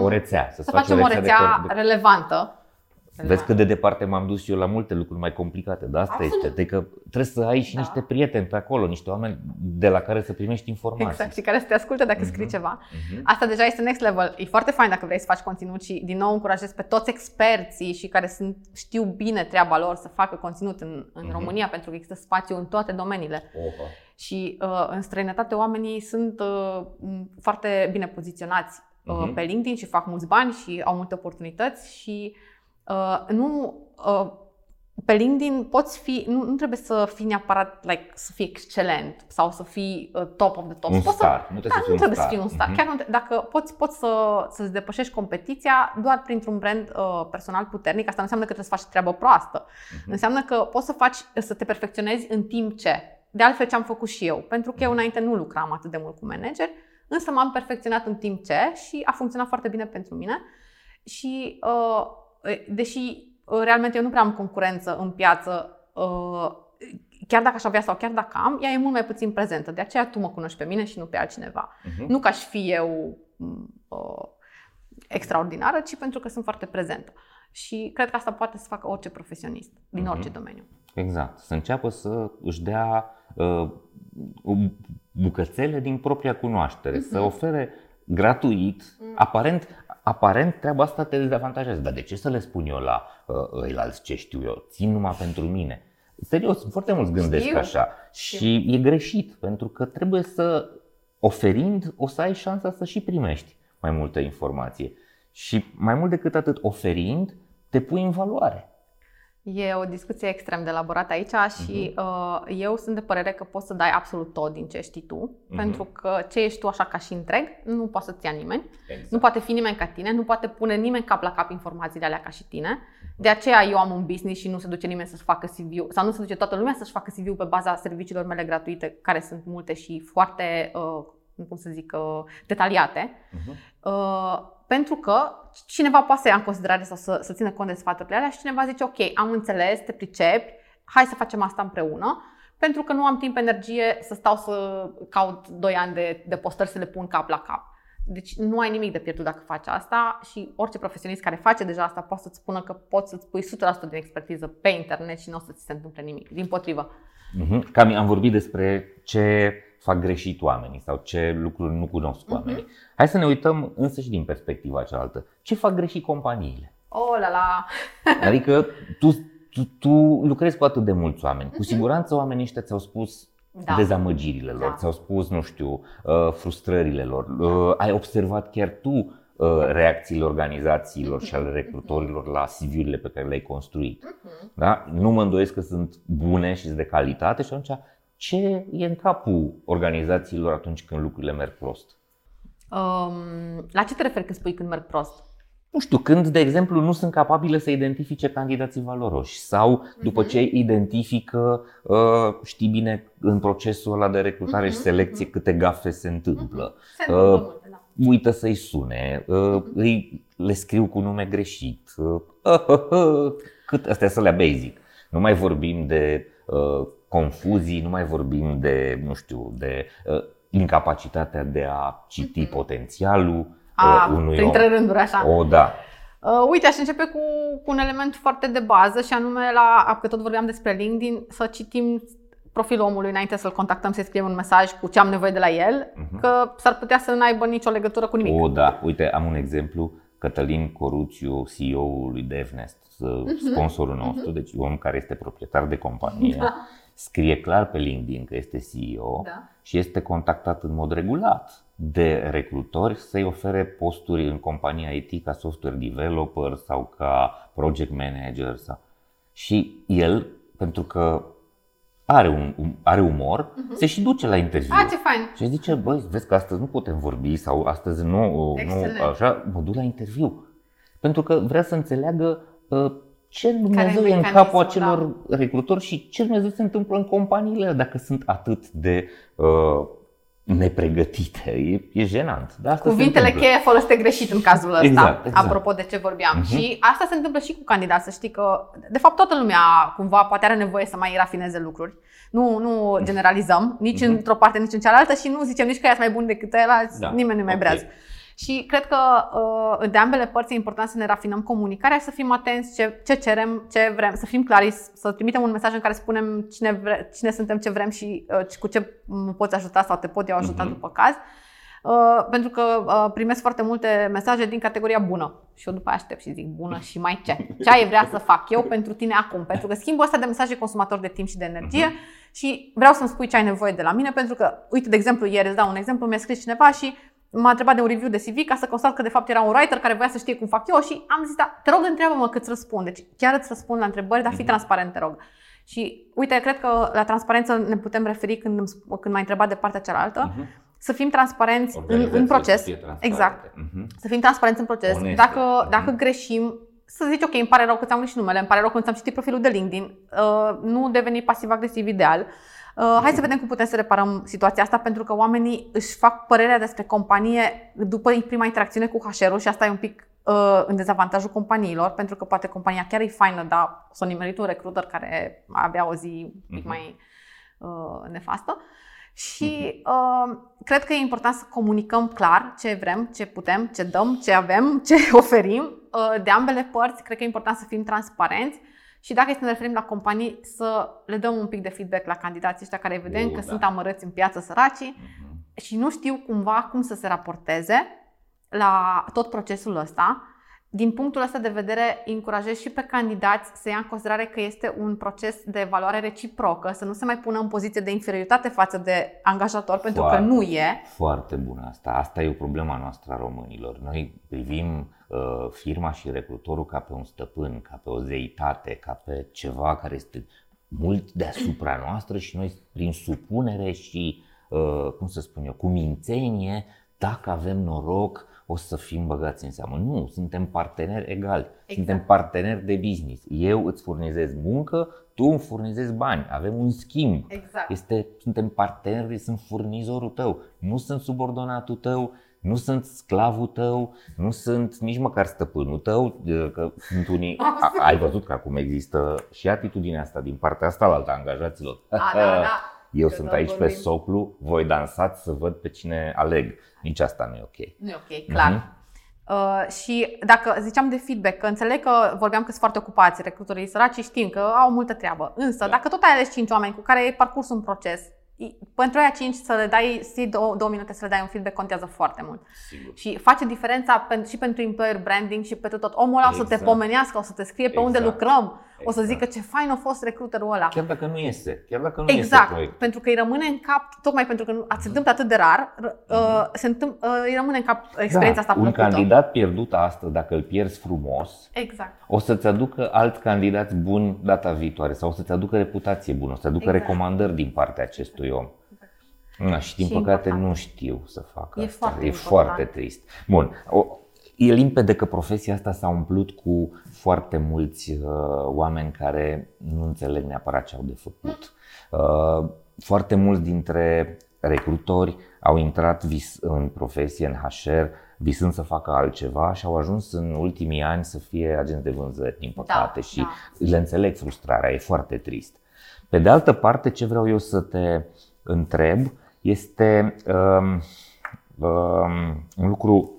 o rețea. Să facem o rețea relevantă. Vezi cât de departe m-am dus eu la multe lucruri mai complicate, dar asta este. Adică trebuie să ai și niște prieteni pe acolo, niște oameni de la care să primești informații. Și care să te asculte dacă scrii ceva. Asta deja este next level. E foarte fain dacă vrei să faci conținut și din nou încurajez pe toți experții și care știu bine treaba lor să facă conținut în România, pentru că există spațiu în toate domeniile. Și în străinătate oamenii sunt foarte bine poziționați pe LinkedIn și fac mulți bani și au multe oportunități și nu Pe LinkedIn poți fi, nu trebuie să fii neapărat să fii excelent sau să fii top of the top. Nu trebuie să fii un star. Mm-hmm. Chiar dacă poți să-ți depășești competiția doar printr-un brand personal puternic, asta nu înseamnă că trebuie să faci treabă proastă. Mm-hmm. Înseamnă că poți să te perfecționezi în timp ce. De altfel ce am făcut și eu, pentru că eu înainte nu lucram atât de mult cu manageri, însă m-am perfecționat în timp ce și a funcționat foarte bine pentru mine. Și deși realmente eu nu prea am concurență în piață, chiar dacă aș avea sau chiar dacă am, ea e mult mai puțin prezentă. De aceea tu mă cunoști pe mine și nu pe altcineva. Uh-huh. Nu că aș fi eu extraordinară, ci pentru că sunt foarte prezentă. Și cred că asta poate să facă orice profesionist din orice domeniu. Exact. Să înceapă să își dea bucățele din propria cunoaștere, să ofere gratuit, aparent treaba asta te dezavantajează, dar de ce să le spun eu la ăilalți ce știu eu? Țin numai pentru mine. Serios, foarte mulți gândesc așa și e greșit, pentru că trebuie să, oferind, o să ai șansa să și primești mai multă informație. Și mai mult decât atât, oferind, te pui în valoare. E o discuție extrem de elaborată aici și eu sunt de părere că poți să dai absolut tot din ce știi tu, pentru că ce ești tu așa ca și întreg nu poate să-ți ia nimeni, nu poate fi nimeni ca tine, nu poate pune nimeni cap la cap informațiile alea ca și tine. De aceea eu am un business și nu se duce nimeni să-și facă CV-ul sau nu se duce toată lumea să-și facă CV-ul pe baza serviciilor mele gratuite, care sunt multe și foarte, detaliate. Pentru că cineva poate să ia în considerare sau să țină cont de sfaturile alea și cineva zice ok, am înțeles, te pricepi, hai să facem asta împreună, pentru că nu am timp, energie să stau să caut 2 ani de postări să le pun cap la cap. Deci nu ai nimic de pierdut dacă faci asta și orice profesionist care face deja asta poate să-ți spună că poți să-ți pui 100% din expertiză pe internet și nu o să ți se întâmple nimic, dimpotrivă. Cam am vorbit despre ce fac greșit oamenii sau ce lucruri nu cunosc oamenii. Hai să ne uităm însă și din perspectiva cealaltă. Ce fac greșit companiile? Oh la la! Adică tu lucrezi cu atât de mulți oameni. Cu siguranță oamenii ăștia ți-au spus dezamăgirile lor, ți-au spus, nu știu, frustrările lor. Ai observat chiar tu reacțiile organizațiilor și ale recrutorilor la CV-urile pe care le-ai construit. Da? Nu mă îndoiesc că sunt bune și de calitate și atunci ce e în capul organizațiilor atunci când lucrurile merg prost? La ce te referi când spui când merg prost? Nu știu, când, de exemplu, nu sunt capabile să identifice candidații valoroși sau după ce identifică, știi bine, în procesul ăla de recrutare și selecție câte gafe se întâmplă. Uită să-i sune, le scriu cu nume greșit, cât astea să le basic. Nu mai vorbim de confuzii, nu mai vorbim de, nu știu, de incapacitatea de a citi potențialul unui om. Printre rânduri, așa. Uite, aș începe cu un element foarte de bază și anume, că tot vorbeam despre LinkedIn, să citim profilul omului înainte să-l contactăm, să-i scriem un mesaj cu ce am nevoie de la el, că s-ar putea să nu aibă nicio legătură cu nimic. Uite, am un exemplu. Cătălin Coruciu, CEO-ul lui Devnest, sponsorul nostru, deci om care este proprietar de companie, scrie clar pe LinkedIn că este CEO și este contactat în mod regulat de recrutori să-i ofere posturi în compania IT ca software developer sau ca project manager. Și el, pentru că are umor, se și duce la interviu. Ce fain. Și zice: "Băi, vezi că astăzi nu putem vorbi sau astăzi nu așa, mă duc la interviu." Pentru că vrea să înțeleagă ce Dumnezeu e în capul acelor recrutori și ce Dumnezeu se întâmplă în companiile dacă sunt atât de nepregătite. E jenant. Dar cuvintele cheie folosite greșit în cazul ăsta, exact. Apropo de ce vorbeam. Și asta se întâmplă și cu candidați, să știi că de fapt toată lumea cumva poate are nevoie să mai rafineze lucruri. Nu generalizăm nici într-o parte, nici în cealaltă și nu zicem nici că ea e mai bun decât ăla, nimeni nu mai brează. Și cred că de ambele părți e important să ne rafinăm comunicarea și să fim atenți ce cerem, ce vrem, să fim clari, să trimitem un mesaj în care spunem cine suntem, ce vrem și cu ce mă poți ajuta sau te pot eu ajuta după caz. Pentru că primesc foarte multe mesaje din categoria bună și eu după aia aștept și zic bună și mai ce? Ce ai vrea să fac eu pentru tine acum? Pentru că schimbul ăsta de mesaje consumator de timp și de energie și vreau să-mi spui ce ai nevoie de la mine pentru că, uite, de exemplu, ieri îți dau un exemplu, mi-a scris cineva și m-a întrebat de un review de CV ca să constat că de fapt era un writer care voia să știe cum fac eu și am zis, da, te rog, întreabă-mă că îți răspund. Deci chiar îți răspund la întrebări, dar fii transparent, te rog. Și uite, cred că la transparență ne putem referi când m-a întrebat de partea cealaltă. Să fim transparenți în proces. Exact. Să fim transparenți în proces. Oneste. Dacă greșim, să zici, ok, îmi pare rău că ți-am greșit numele, îmi pare rău că ți-am citit profilul de LinkedIn, nu deveni pasiv-agresiv ideal. Hai să vedem cum putem să reparăm situația asta, pentru că oamenii își fac părerea despre companie după prima interacțiune cu HR-ul și asta e un pic în dezavantajul companiilor, pentru că poate compania chiar e faină, dar s-a nimerit un recruiter care avea o zi un pic mai nefastă. Și cred că e important să comunicăm clar ce vrem, ce putem, ce dăm, ce avem, ce oferim. De ambele părți, cred că e important să fim transparenți și dacă este ne referim la companii, să le dăm un pic de feedback la candidații ăștia care vedem că sunt amărâți în piață, săracii, și nu știu cumva cum să se raporteze la tot procesul ăsta. Din punctul ăsta de vedere, încurajez și pe candidați să ia în considerare că este un proces de evaluare reciprocă, să nu se mai pună în poziție de inferioritate față de angajator, pentru că nu e. Foarte bună asta. Asta e o problemă noastră a românilor. Noi privim firma și recrutorul ca pe un stăpân, ca pe o zeitate, ca pe ceva care este mult deasupra noastră și noi prin supunere și, cu mințenie, dacă avem noroc, o să fim băgați în seamă. Nu, suntem parteneri egali, suntem parteneri de business. Eu îți furnizez muncă, tu îmi furnizezi bani, avem un schimb. Suntem parteneri, sunt furnizorul tău, nu sunt subordonatul tău, nu sunt sclavul tău, nu sunt nici măcar stăpânul tău, că sunt unii, ai văzut că acum există și atitudinea asta din partea asta la altă angajaților. Eu că sunt aici pe soclu, voi dansați să văd pe cine aleg. Nici asta nu e ok. Nu e ok, clar. Și dacă ziceam de feedback, că înțeleg că vorbeam că sunt foarte ocupați, recrutorii săraci, știm că au multă treabă. Însă, dacă tot ai ales 5 oameni cu care ai parcurs un proces, pentru aia 5 să le dai, să 2 minute să le dai un feedback contează foarte mult. Sigur. Și face diferența și pentru employer branding și pentru tot. Omul ăla o să te pomenească, o să te scrie pe unde lucrăm. O să zică ce fain a fost recruiterul ăla. Chiar dacă nu iese. Exact, pentru că îi rămâne în cap, tocmai pentru că se întâmplă atât de rar, îi rămâne în cap experiența asta plăcută. Un candidat pierdut astăzi, dacă îl pierzi frumos, o să-ți aducă alți candidați buni data viitoare sau o să-ți aducă reputație bună, o să-ți aducă recomandări din partea acestui om. Și din păcate nu știu să fac asta. E foarte trist. Bun. E limpede că profesia asta s-a umplut cu foarte mulți oameni care nu înțeleg neapărat ce au de făcut. Foarte mulți dintre recrutori au intrat în profesie, în HR, visând să facă altceva și au ajuns în ultimii ani să fie agenți de vânzări, din păcate, și le înțeleg frustrarea, e foarte trist. Pe de altă parte, ce vreau eu să te întreb este un lucru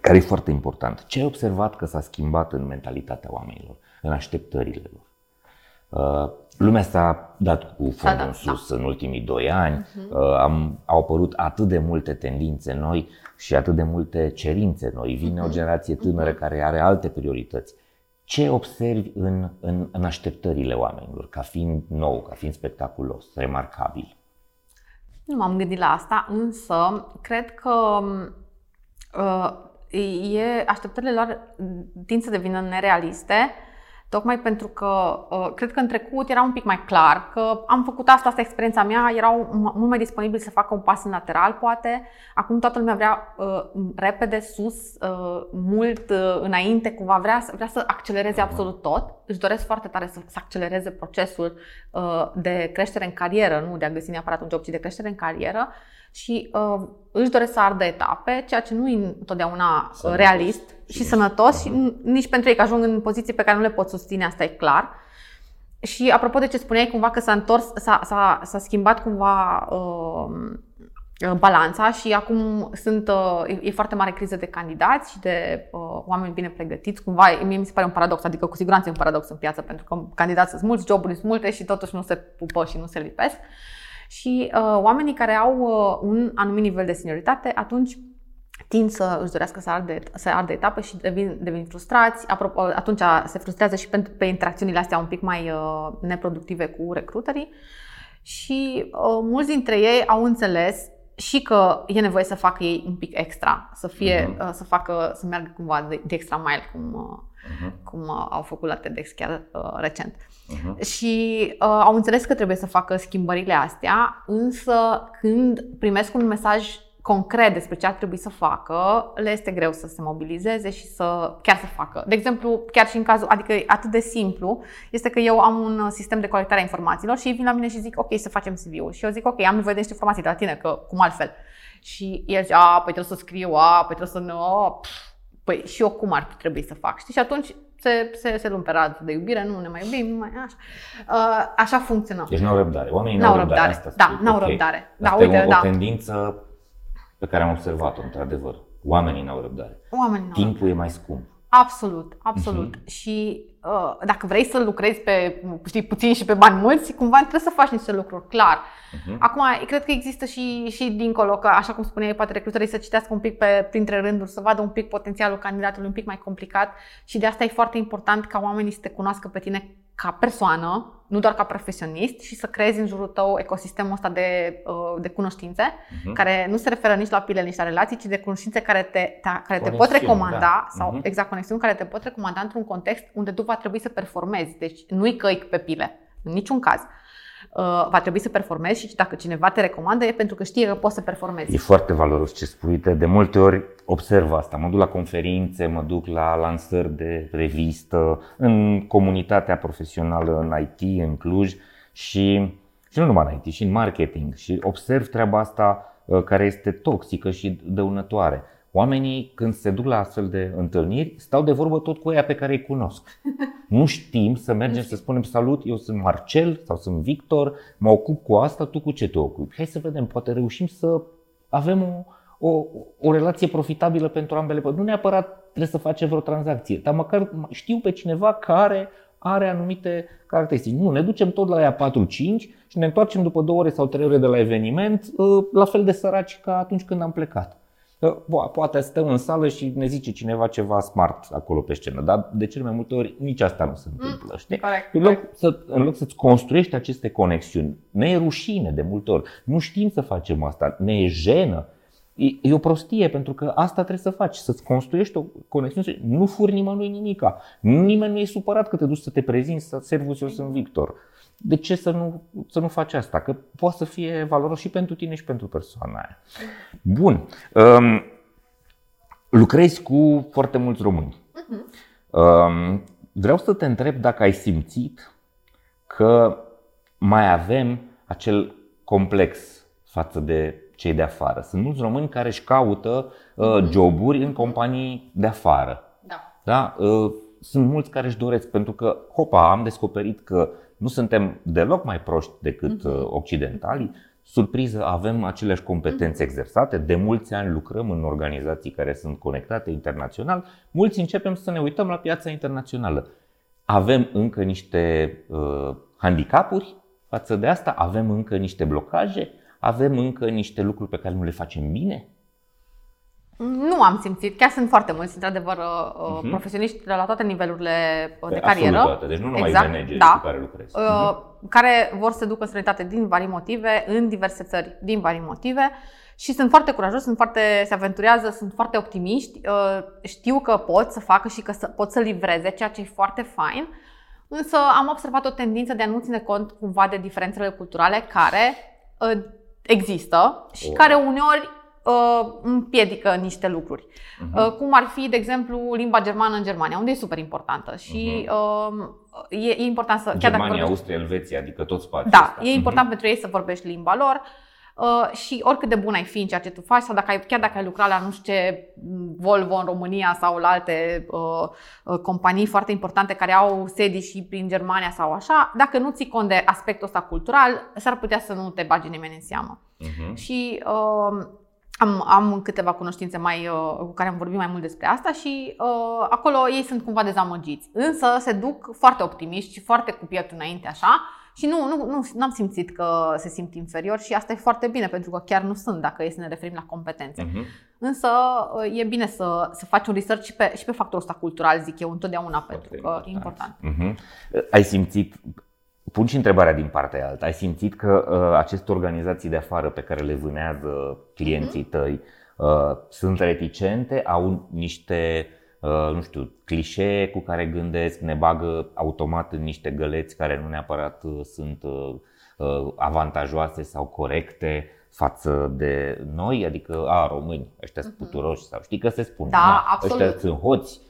care e foarte important. Ce ai observat că s-a schimbat în mentalitatea oamenilor, în așteptările lor? Lumea s-a dat cu fundul în sus în ultimii 2 ani, au apărut atât de multe tendințe noi și atât de multe cerințe noi. Vine o generație tânără care are alte priorități. Ce observi în așteptările oamenilor, ca fiind nou, ca fiind spectaculos, remarcabil? Nu m-am gândit la asta, însă cred că așteptările lor tind să devină nerealiste, tocmai pentru că cred că în trecut era un pic mai clar că am făcut asta e experiența mea, erau mult mai disponibili să facă un pas în lateral poate. Acum toată lumea vrea repede, sus, mult înainte, cumva vrea să accelereze absolut tot. Își doresc foarte tare să accelereze procesul de creștere în carieră, nu de a găsi neapărat un job, ci de creștere în carieră. Și își doresc să ardă etape, ceea ce nu e întotdeauna realist și sănătos și nici pentru ei, că ajung în poziții pe care nu le pot susține, asta e clar. Și apropo de ce spuneai cumva că s-a schimbat cumva balanța și acum e foarte mare criză de candidați și de oameni bine pregătiți. Cumva mie mi se pare un paradox, adică cu siguranță e un paradox în piață, pentru că candidați sunt mulți, joburi sunt multe și totuși nu se pupă și nu se lipesc. Și oamenii care au un anumit nivel de senioritate, atunci tind să își dorească să ardă etape și devin frustrați. Apropo, atunci se frustrează și pe interacțiunile astea un pic mai neproductive cu recruterii. Și mulți dintre ei au înțeles și că e nevoie să facă ei un pic extra, să fie, să facă, să meargă cumva de extra mile, cum au făcut la TEDx chiar recent. Și au înțeles că trebuie să facă schimbările astea, însă când primesc un mesaj concret despre ce ar trebui să facă, le este greu să se mobilizeze și să chiar să facă. De exemplu, chiar și în cazul, adică atât de simplu, este că eu am un sistem de colectare a informațiilor și ei vin la mine și zic, ok, să facem CV-ul. Și eu zic, ok, am nevoie de niște informații de la tine, că cum altfel. Și el zice, păi trebuie să scriu, păi trebuie să... Păi și eu cum ar trebui să fac, știi? Și atunci se luăm pe rază de iubire, nu ne mai iubim, nu mai așa. Așa funcționăm. Deci nu au răbdare. Oamenii n-au răbdare. Asta da, n-au răbdare. Da, asta uite, e o tendință pe care am observat-o, într-adevăr. Oamenii n-au răbdare. Timpul e mai scump. Absolut. Și dacă vrei să lucrezi pe, știi, puțin și pe bani mulți, cumva trebuie să faci niște lucruri, clar. Acum, cred că există și dincolo, că așa cum spuneai, poate recrutării să citească un pic printre rânduri, să vadă un pic potențialul candidatului, un pic mai complicat. Și de asta e foarte important ca oamenii să te cunoască pe tine ca persoană, nu doar ca profesionist, și să creezi în jurul tău ecosistemul ăsta de cunoștințe, care nu se referă nici la pile, nici la relații, ci de cunoștințe care te pot recomanda, sau exact conexiuni care te pot recomanda într-un context unde tu va trebui să performezi. Deci nu-i căic pe pile, în niciun caz. Va trebui să performezi și dacă cineva te recomandă e pentru că știe că poți să performezi. E foarte valoros ce spui. De multe ori observ asta. Mă duc la conferințe, mă duc la lansări de revistă, în comunitatea profesională, în IT, în Cluj și nu numai în IT, și în marketing. Și observ treaba asta care este toxică și dăunătoare. Oamenii, când se duc la astfel de întâlniri, stau de vorbă tot cu aia pe care îi cunosc. Nu știm să mergem să spunem, salut, eu sunt Marcel sau sunt Victor, mă ocup cu asta, tu cu ce te ocupi? Hai să vedem, poate reușim să avem o relație profitabilă pentru ambele. Nu neapărat trebuie să facem vreo tranzacție, dar măcar știu pe cineva care are anumite caracteristici. Nu, ne ducem tot la ea 4-5 și ne întoarcem după 2 ore sau 3 ore de la eveniment, la fel de săraci ca atunci când am plecat. Poate stăm în sală și ne zice cineva ceva smart acolo pe scenă, dar de cele mai multe ori nici asta nu se întâmplă. Știi? În loc să-ți construiești aceste conexiuni, ne e rușine de multe ori, nu știm să facem asta, ne e jenă. E o prostie, pentru că asta trebuie să faci, să-ți construiești o conexiune, nu furi nimănui nimica. Nimeni nu e supărat că te duci să te prezinți, să servuți, eu sunt Victor. De ce să nu faci asta? Că poate să fie valoros și pentru tine și pentru persoana aia. Bun. Lucrezi cu foarte mulți români. Vreau să te întreb dacă ai simțit că mai avem acel complex față de cei de afară. Sunt mulți români care își caută joburi în companii de afară. Da? Sunt mulți care își doresc, pentru că, am descoperit că nu suntem deloc mai proști decât occidentalii. Surpriză, avem aceleași competențe exersate. De mulți ani lucrăm în organizații care sunt conectate internațional. Mulți începem să ne uităm la piața internațională. Avem încă niște handicapuri față de asta? Avem încă niște blocaje? Avem încă niște lucruri pe care nu le facem bine? Nu am simțit. Chiar sunt foarte mulți, într-adevăr, profesioniști la toate nivelurile de carieră. Absolut toate. Deci nu numai manageri cu care lucrez. Care vor să ducă în străinătate din vari motive, în diverse țări din vari motive. Și sunt foarte curajoși, se aventurează, sunt foarte optimiști. Știu că pot să facă și că pot să livreze, ceea ce e foarte fain. Însă am observat o tendință de a nu ține cont cumva de diferențele culturale care există și care uneori împiedică niște lucruri. Cum ar fi, de exemplu, limba germană în Germania, unde e super importantă și e important să... Germania, vorbești, Austria, Elveția, adică tot spațiul ăsta. E important pentru ei să vorbești limba lor și oricât de bun ai fi în ceea ce tu faci sau chiar dacă ai lucrat la, nu știu ce, Volvo în România sau la alte companii foarte importante care au sedii și prin Germania sau așa, dacă nu ții cont de aspectul ăsta cultural, s-ar putea să nu te bagi nimeni în seamă. Și... Am câteva cunoștințe cu care am vorbit mai mult despre asta și acolo ei sunt cumva dezamăgiți. Însă se duc foarte optimiști și foarte cu pietul înainte așa și nu am simțit că se simt inferior și asta e foarte bine pentru că chiar nu sunt, dacă e să ne referim la competențe. Însă e bine să faci un research și pe factorul ăsta cultural, zic eu, întotdeauna, pentru că e important. Ai simțit pun și întrebarea din partea alta. Ai simțit că aceste organizații de afară pe care le vânează clienții tăi sunt reticente, au niște, nu știu, clișee cu care gândesc, ne bagă automat în niște găleți care nu neapărat sunt avantajoase sau corecte față de noi, adică români, ăștia sunt puturoși sau știi că se spune, da, ăștia sunt hoți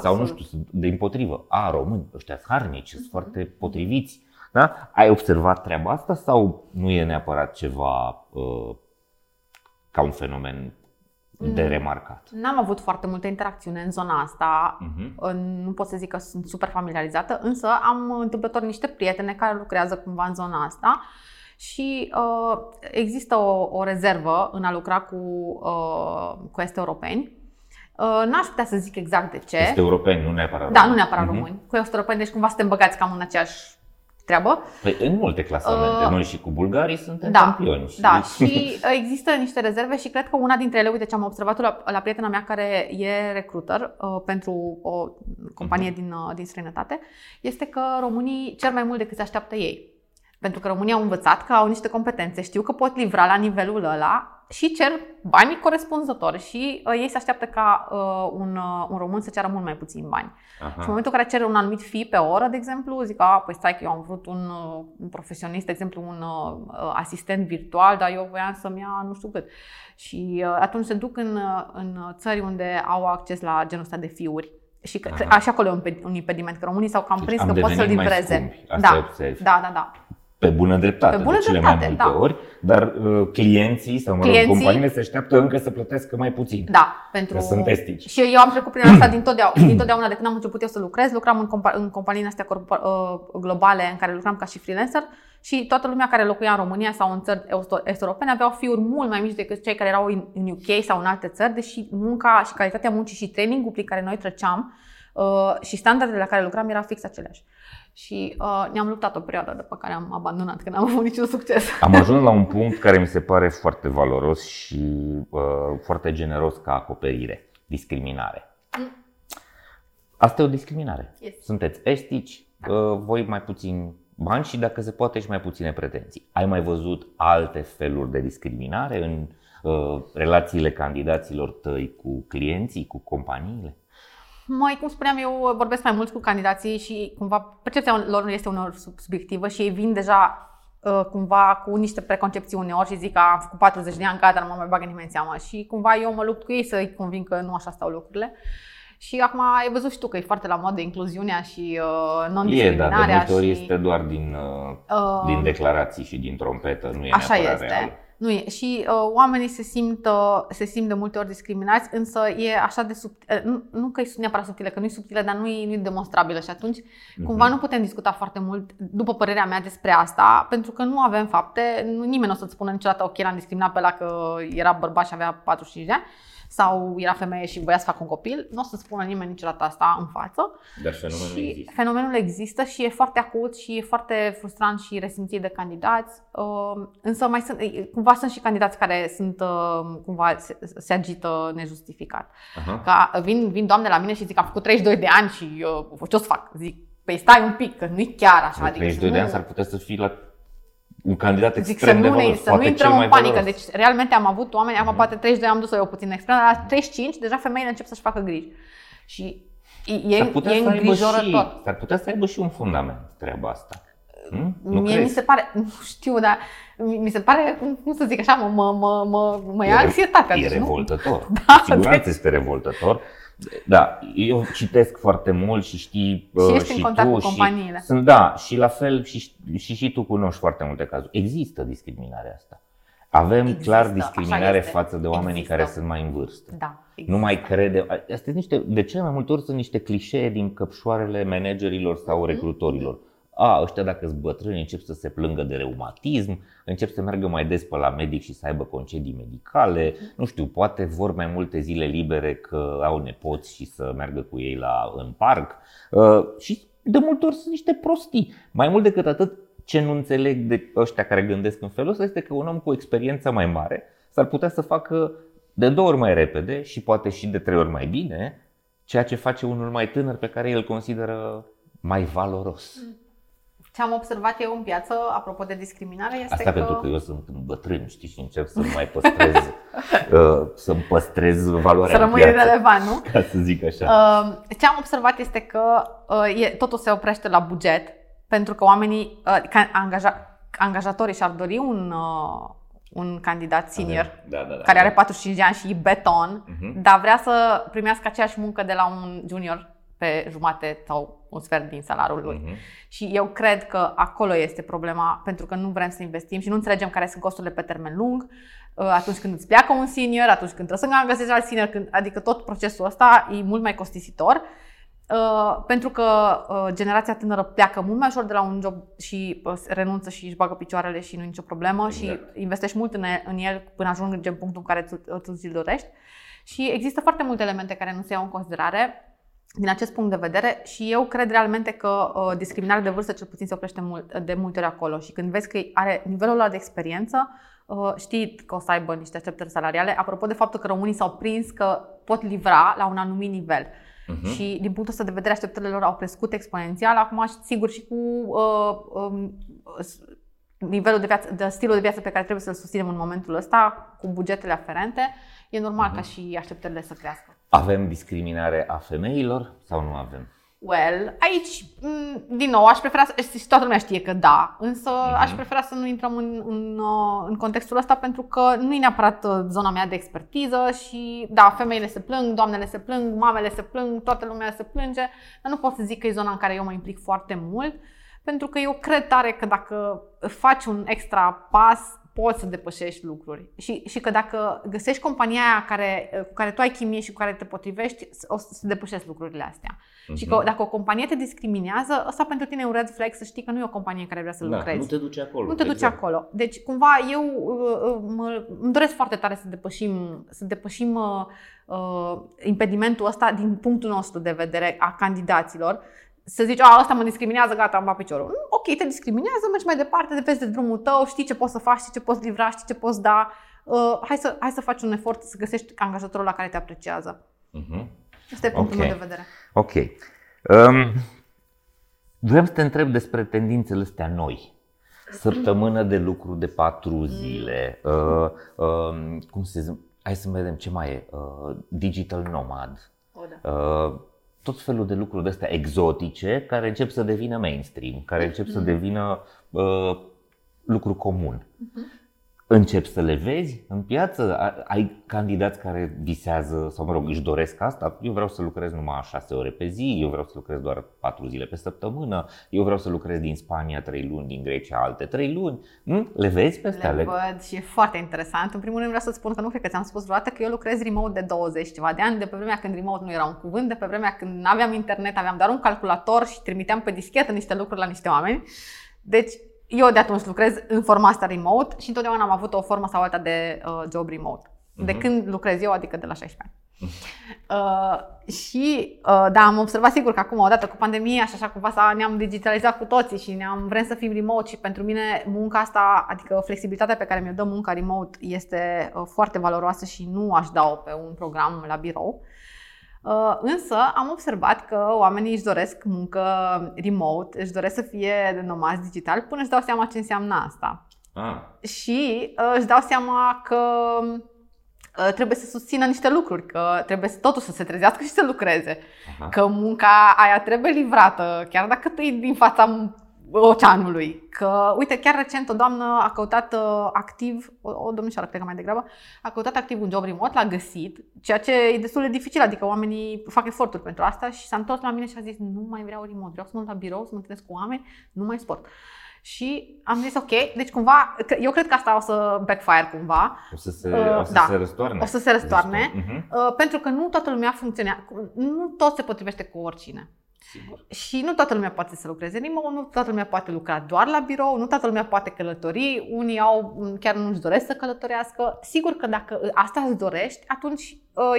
sau nu știu, dimpotrivă, români, ăștia sunt harnici, sunt foarte potriviți. Da? Ai observat treaba asta sau nu e neapărat ceva ca un fenomen de remarcat? N-am avut foarte multă interacțiune în zona asta, nu pot să zic că sunt super familiarizată, însă am întâmplător niște prietene care lucrează cumva în zona asta și există o rezervă în a lucra cu est-europeni. N-aș putea să zic exact de ce. Est-europeni, nu neapărat români. Da, nu neapărat români. Cu est-europeni, deci cumva suntem băgați cam în aceeași treabă. Păi în multe clasamente, noi și cu bulgarii suntem campioni. Da, și există niște rezerve și cred că una dintre ele, uite ce am observat la prietena mea care e recruiter pentru o companie din străinătate, este că românii cer mai mult decât se așteaptă ei. Pentru că românii au învățat că au niște competențe, știu că pot livra la nivelul ăla și cer banii corespunzători și ei se așteaptă ca un român să ceară mult mai puțin bani. Aha. Și în momentul în care cere un anumit fee pe oră, de exemplu, zic, păi stai că eu am vrut un profesionist, de exemplu un asistent virtual, dar eu voiam să-mi ia nu știu cât. Și atunci se duc în țări unde au acces la genul ăsta de fee-uri. Și că, așa acolo e un impediment, că românii s-au cam prins că pot să-l livreze. Da. Pe bună dreptate, mai multe ori, dar clienții sau companiile se așteaptă încă să plătească mai puțin. Da, pentru că sunt estici. Și eu am trecut prin asta dintotdeauna, de când am început eu să lucrez, lucram în companiile astea globale în care lucram ca și freelancer și toată lumea care locuia în România sau în țări est-europene aveau fee-uri mult mai mici decât cei care erau în UK sau în alte țări, deși munca și calitatea muncii și trainingul prin care noi treceam și standardele la care lucram erau fix aceleași. Și ne-am luptat o perioadă, după care am abandonat, că n-am avut niciun succes. Am ajuns la un punct care mi se pare foarte valoros și foarte generos ca acoperire. Discriminare. Asta e o discriminare. Yes. Sunteți estici, voi mai puțin bani și dacă se poate și mai puține pretenții. Ai mai văzut alte feluri de discriminare în relațiile candidaților tăi cu clienții, cu companiile? Mai, cum spuneam, eu vorbesc mai mult cu candidații și cumva percepția lor este uneori subiectivă și ei vin deja cumva cu niște preconcepții uneori și zic că am făcut 40 de ani, gata, nu mă mai bagă nimeni în seamă și cumva eu mă lupt cu ei să-i convinc că nu așa stau lucrurile. Și acum ai văzut și tu că e foarte la modă incluziunea și non-discriminarea. E, dar de multe ori este doar din declarații și din trompetă, nu e așa neapărat este. Real. Nu e. Și oamenii se simt de multe ori discriminați, însă e așa de subtilă, nu că e neapărat subtilă, că nu e subtilă, dar nu e demonstrabilă și atunci cumva nu putem discuta foarte mult, după părerea mea, despre asta, pentru că nu avem fapte, nimeni nu o să-ți spună niciodată, ok, l-am discriminat pe ăla că era bărbat și avea 45 de ani sau era femeie și voia să facă un copil, nu o să spună nimeni niciodată asta în față. Dar fenomenul există. Fenomenul există și e foarte acut și e foarte frustrant și resimțit de candidați, însă mai sunt, cumva sunt și candidați care sunt, cumva se agită nejustificat. Că vin doamne la mine și zic am făcut 32 de ani și ce o să fac? Zic, păi stai un pic, că nu-i chiar așa. Adică 32 de ani s-ar putea să fii la un candidat extrem de valoros, să nu intrăm în panică. Deci realmente am avut oameni, acum poate 32 am dus-o eu puțin extrem, dar la 35 deja femeile încep să-și facă griji. Și e îngrijorător. S-ar putea să aibă și un fundament treaba asta. Mie mi se pare, nu știu, dar mi se pare, cum să zic așa, mă ia anxietatea. E revoltător, cu siguranță este revoltător. Da, eu citesc foarte mult și știi și tu și sunt și la fel și tu cunoști foarte multe cazuri. Există discriminarea asta. Clar discriminare față de oamenii care sunt mai în vârstă. Da, nu mai crede. Astea de cele mai multe ori sunt niște clișee din căpșoarele managerilor sau recrutorilor. Ăștia dacă sunt bătrâni încep să se plângă de reumatism, încep să meargă mai des pe la medic și să aibă concedii medicale, nu știu, poate vor mai multe zile libere că au nepoți și să meargă cu ei în parc și de multe ori sunt niște prostii. Mai mult decât atât, ce nu înțeleg de ăștia care gândesc în felul ăsta este că un om cu experiență mai mare s-ar putea să facă de 2 ori mai repede și poate și de 3 ori mai bine ceea ce face unul mai tânăr pe care el îl consideră mai valoros. Ce am observat eu în piață, apropo de discriminare, este asta că... pentru că eu sunt bătrân, știi, și încep să mai păstrez, să-mi păstrez valoarea. Să rămâi relevant, nu? Ca să zic așa. Ce am observat este că totul se oprește la buget, pentru că oamenii, angajatorii și-ar dori un candidat senior, da, care are 45 de ani și e beton, dar vrea să primească aceeași muncă de la un junior pe jumate sau un sfert din salariul lui. Și eu cred că acolo este problema, pentru că nu vrem să investim și nu înțelegem care sunt costurile pe termen lung. Atunci când îți pleacă un senior, atunci când trebuie să găsești alt senior, adică tot procesul ăsta e mult mai costisitor. Pentru că generația tânără pleacă mult mai ușor de la un job și renunță și își bagă picioarele și nu e nicio problemă, exact. Și investești mult în el până ajungi în punctul în care îți dorești. Și există foarte multe elemente care nu se iau în considerare din acest punct de vedere și eu cred realmente că discriminarea de vârstă cel puțin se oprește de multe ori acolo și când vezi că are nivelul ăla de experiență, știi că o să aibă niște așteptări salariale. Apropo de faptul că românii s-au prins că pot livra la un anumit nivel. Și din punctul ăsta de vedere așteptările lor au crescut exponențial. Acum sigur și cu nivelul de viață, de stilul de viață pe care trebuie să-l susținem în momentul ăsta, cu bugetele aferente, e normal ca și așteptările să crească. Avem discriminare a femeilor sau nu avem? Well, aici, din nou, aș prefera, și toată lumea știe că da, însă aș prefera să nu intrăm în contextul ăsta pentru că nu e neapărat zona mea de expertiză și da, femeile se plâng, doamnele se plâng, mamele se plâng, toată lumea se plânge, dar nu pot să zic că e zona în care eu mă implic foarte mult pentru că eu cred tare că dacă faci un extra pas, poți să depășești lucruri și că dacă găsești compania aia cu care tu ai chimie și cu care te potrivești, o să depășești lucrurile astea. Și că dacă o companie te discriminează, ăsta pentru tine e un red flag, să știi că nu e o companie care vrea să lucrezi. Nu te duce acolo. Nu te duce acolo. Deci cumva eu îmi doresc foarte tare să depășim impedimentul ăsta din punctul nostru de vedere a candidaților. Să zici, ăsta mă discriminează, gata, am bat piciorul. Ok, te discriminează, mergi mai departe, vezi de drumul tău, știi ce poți să faci, știi ce poți livra, știi ce poți da. Hai să faci un efort să găsești angajatorul la care te apreciază. Asta e punctul meu de vedere. Ok. Vreau să te întreb despre tendințele astea noi. Săptămână de lucru de 4 zile. Cum se zice? Hai să vedem ce mai e. Digital nomad. Tot felul de lucruri de astea exotice care încep să devină mainstream, care încep să devină lucru comun. Încep să le vezi în piață? Ai candidați care visează sau, mă rog, își doresc asta? Eu vreau să lucrez numai 6 ore pe zi, eu vreau să lucrez doar 4 zile pe săptămână, eu vreau să lucrez din Spania 3 luni, din Grecia alte 3 luni. Le vezi pe astea? Le văd și e foarte interesant. În primul rând vreau să spun că nu cred că ți-am spus vreodată că eu lucrez remote de 20 ceva de ani, de pe vremea când remote nu era un cuvânt, de pe vremea când nu aveam internet, aveam doar un calculator și trimiteam pe dischetă niște lucruri la niște oameni. Deci eu de atunci lucrez în forma asta remote și întotdeauna am avut o formă sau alta de job remote. De când lucrez eu, adică de la 16 ani. Da, am observat sigur că acum, odată cu pandemia și așa cumva ne-am digitalizat cu toții și vrem să fim remote și pentru mine munca asta, adică flexibilitatea pe care mi-o dă munca remote este foarte valoroasă și nu aș da-o pe un program la birou. Însă am observat că oamenii își doresc muncă remote, își doresc să fie nomazi digital până își dau seama ce înseamnă asta. Și își dau seama că trebuie să susțină niște lucruri, că trebuie totuși să se trezească și să lucreze, că munca aia trebuie livrată, chiar dacă e din fața oceanului. Că, uite, chiar recent o doamnă a căutat activ, o domnișoară cred că mai degrabă, a căutat activ un job remote, l-a găsit, ceea ce e destul de dificil, adică oamenii fac eforturi pentru asta și s-a întors la mine și a zis nu mai vreau remote, vreau să mă duc la birou, să mă întâlnesc cu oameni, nu mai sport. Și am zis ok, deci cumva, eu cred că asta o să backfire cumva. O să se răstoarne. Pentru că nu toată lumea funcționează, nu tot se potrivește cu oricine. Sigur. Și nu toată lumea poate să lucreze remote, nu toată lumea poate lucra doar la birou, nu toată lumea poate călători, unii chiar nu-și doresc să călătorească. Sigur că dacă asta îți dorești, atunci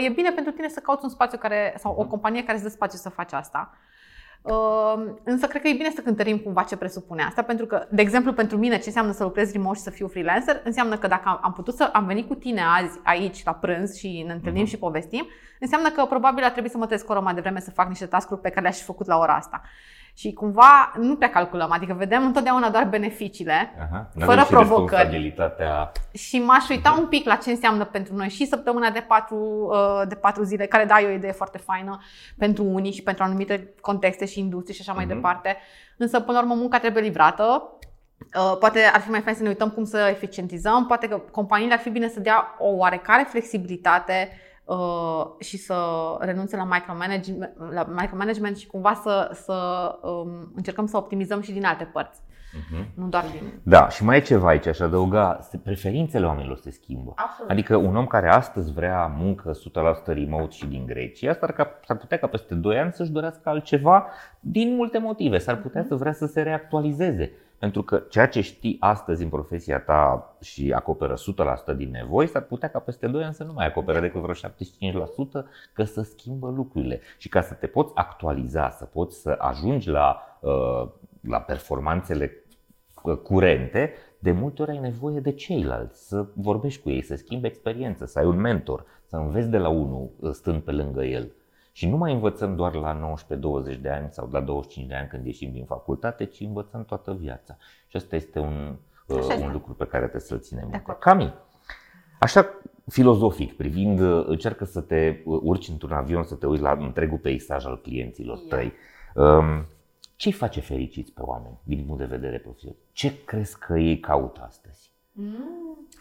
e bine pentru tine să cauți un spațiu care, sau o companie care îți dă spațiu să faci asta. Însă cred că e bine să cântărim cumva ce presupune asta, pentru că, de exemplu, pentru mine ce înseamnă să lucrez remote și să fiu freelancer, înseamnă că dacă am venit cu tine azi aici la prânz și ne întâlnim și povestim, înseamnă că probabil a trebuit să mă trezesc o rămă de vreme să fac niște task-uri pe care le-aș fi făcut la ora asta. și cumva nu prea calculăm, adică vedem întotdeauna doar beneficiile, fără provocări. Și m-aș uita un pic la ce înseamnă pentru noi și săptămâna de 4 zile, care da, e o idee foarte faină pentru unii și pentru anumite contexte și industrie și așa mai departe. Însă, până la urmă, munca trebuie livrată. Poate ar fi mai fain să ne uităm cum să eficientizăm, poate că companiile ar fi bine să dea o oarecare flexibilitate și să renunțe la micromanagement și cumva să încercăm să optimizăm și din alte părți, nu doar din... Da, și mai e ceva aici, aș adăuga, preferințele oamenilor se schimbă. Absolut. Adică un om care astăzi vrea muncă 100% remote și din Grecia, s-ar putea ca peste 2 ani să-și dorească altceva din multe motive, s-ar putea să vrea să se reactualizeze. Pentru că ceea ce știi astăzi în profesia ta și acoperă 100% din nevoi, s-ar putea ca peste 2 ani să nu mai acopere decât vreo 75%, că se schimbă lucrurile. Și ca să te poți actualiza, să poți să ajungi la performanțele curente, de multe ori ai nevoie de ceilalți, să vorbești cu ei, să schimbi experiență, să ai un mentor, să înveți de la unul stând pe lângă el. Și nu mai învățăm doar la 19-20 de ani sau la 25 de ani când ieșim din facultate, ci învățăm toată viața. Și asta este un lucru pe care trebuie să-l ținem minte. Cami, așa filozofic, privind, încearcă să te urci într-un avion, să te uiți la întregul peisaj al clienților tăi. Ce-i face fericiți pe oameni din punct de vedere profesional? Ce crezi că ei caută astăzi?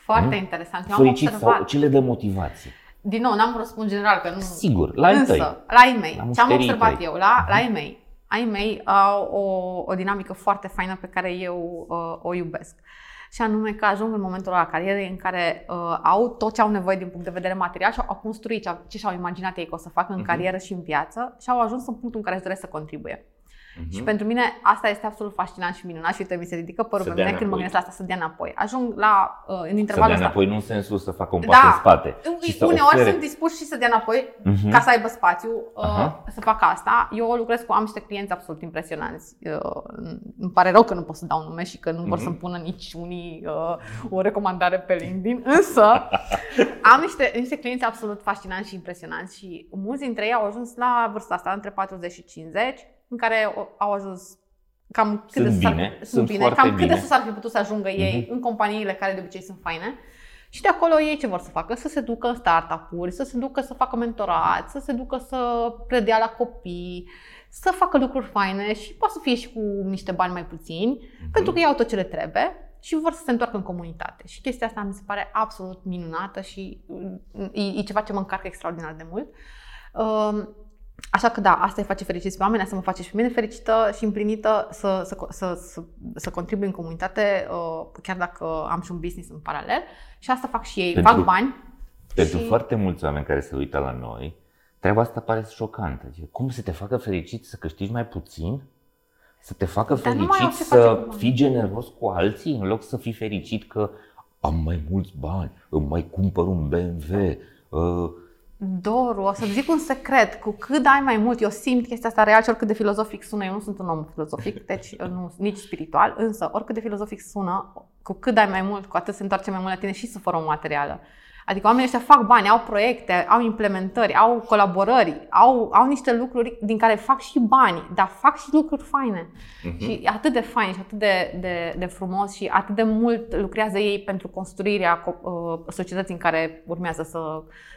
Foarte interesant. Fericiți sau ce le dă motivație? Din nou, n-am răspuns general, că nu... Sigur, la ei tăi. La ei mei, ce am observat eu, la ei mei. Ai mei au o dinamică foarte faină pe care eu o iubesc. Și anume că ajung în momentul ăla carierei în care au tot ce au nevoie din punct de vedere material și au construit ce și-au imaginat ei că o să facă în carieră și în viață și au ajuns în punctul în care își doresc să contribuie. Și pentru mine asta este absolut fascinant și minunat și uite, mi se ridică părul pe mine când mă gândesc la asta, să dea înapoi. Ajung la în intervalul ăsta. Să dea înapoi nu în sensul să facă un pas în spate. Uneori sunt dispuși și să dea înapoi ca să aibă spațiu să facă asta. Eu lucrez am niște clienți absolut impresionanți. Îmi pare rău că nu pot să dau nume și că nu vor să-mi pună nici unii o recomandare pe LinkedIn, însă am niște clienți absolut fascinanți și impresionanți și mulți dintre ei au ajuns la vârsta asta, între 40 și 50. În care au ajuns cam cât de sus ar fi putut să ajungă ei în companiile care de obicei sunt faine. Și de acolo ei ce vor să facă? Să se ducă în startup-uri, să se ducă să facă mentorat, să se ducă să predea la copii, să facă lucruri faine și poate să fie și cu niște bani mai puțini, pentru că ei au tot ce le trebuie și vor să se întoarcă în comunitate. Și chestia asta mi se pare absolut minunată și e ceva ce mă încarcă extraordinar de mult. Așa că da, asta îi face fericiți pe oameni, asta mă face și pe mine fericită și împlinită să contribui în comunitate, chiar dacă am și un business în paralel. Și asta fac și ei, fac bani. Pentru foarte mulți oameni care se uită la noi, treaba asta pare șocantă. Cum să te facă fericit să câștigi mai puțin? Să te facă fericit să fii generos cu alții în loc să fii fericit că am mai mulți bani, îmi mai cumpăr un BMW. Doru, o să-ți zic un secret, cu cât ai mai mult, eu simt chestia asta real și oricât de filozofic sună, eu nu sunt un om filozofic, deci nu, nici spiritual, însă oricât de filozofic sună, cu cât ai mai mult, cu atât se întoarce mai mult la tine și sub formă materială. Adică oamenii ăștia fac bani, au proiecte, au implementări, au colaborări, au niște lucruri din care fac și bani, dar fac și lucruri faine. Și atât de fain și atât de frumos și atât de mult lucrează ei pentru construirea societății în care urmează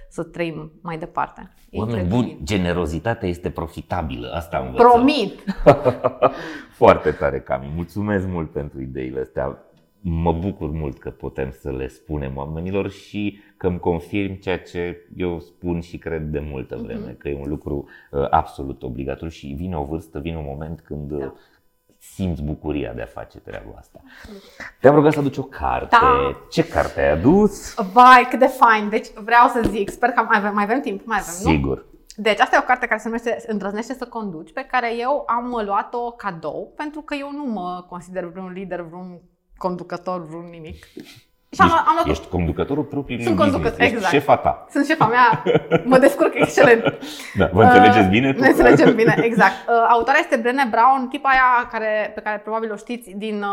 să trăim mai departe. Oameni buni, generozitatea este profitabilă, asta am învățat. Promit! Foarte tare, Cami, mulțumesc mult pentru ideile astea. Mă bucur mult că putem să le spunem oamenilor și că îmi confirm ceea ce eu spun și cred de multă vreme, că e un lucru absolut obligatoriu și vine o vârstă, vine un moment când simți bucuria de a face treaba asta. Te-am rugat să aduci o carte. Da. Ce carte ai adus? Vai, cât de fain! Deci vreau să zic, sper că mai avem timp, nu? Sigur. Deci asta e o carte care se numește Îndrăznește să conduci, pe care eu am luat-o cadou pentru că eu nu mă consider vreun lider, vreun conducător, vreun nimic. Și ești conducătorul propriu. Sunt conducător, exact. Șefa ta. Sunt șefa mea, mă descurc excelent. Da, vă înțelegeți bine? Ne înțelegem bine, exact. Autoarea este Brené Brown, tipa aia pe care probabil o știți din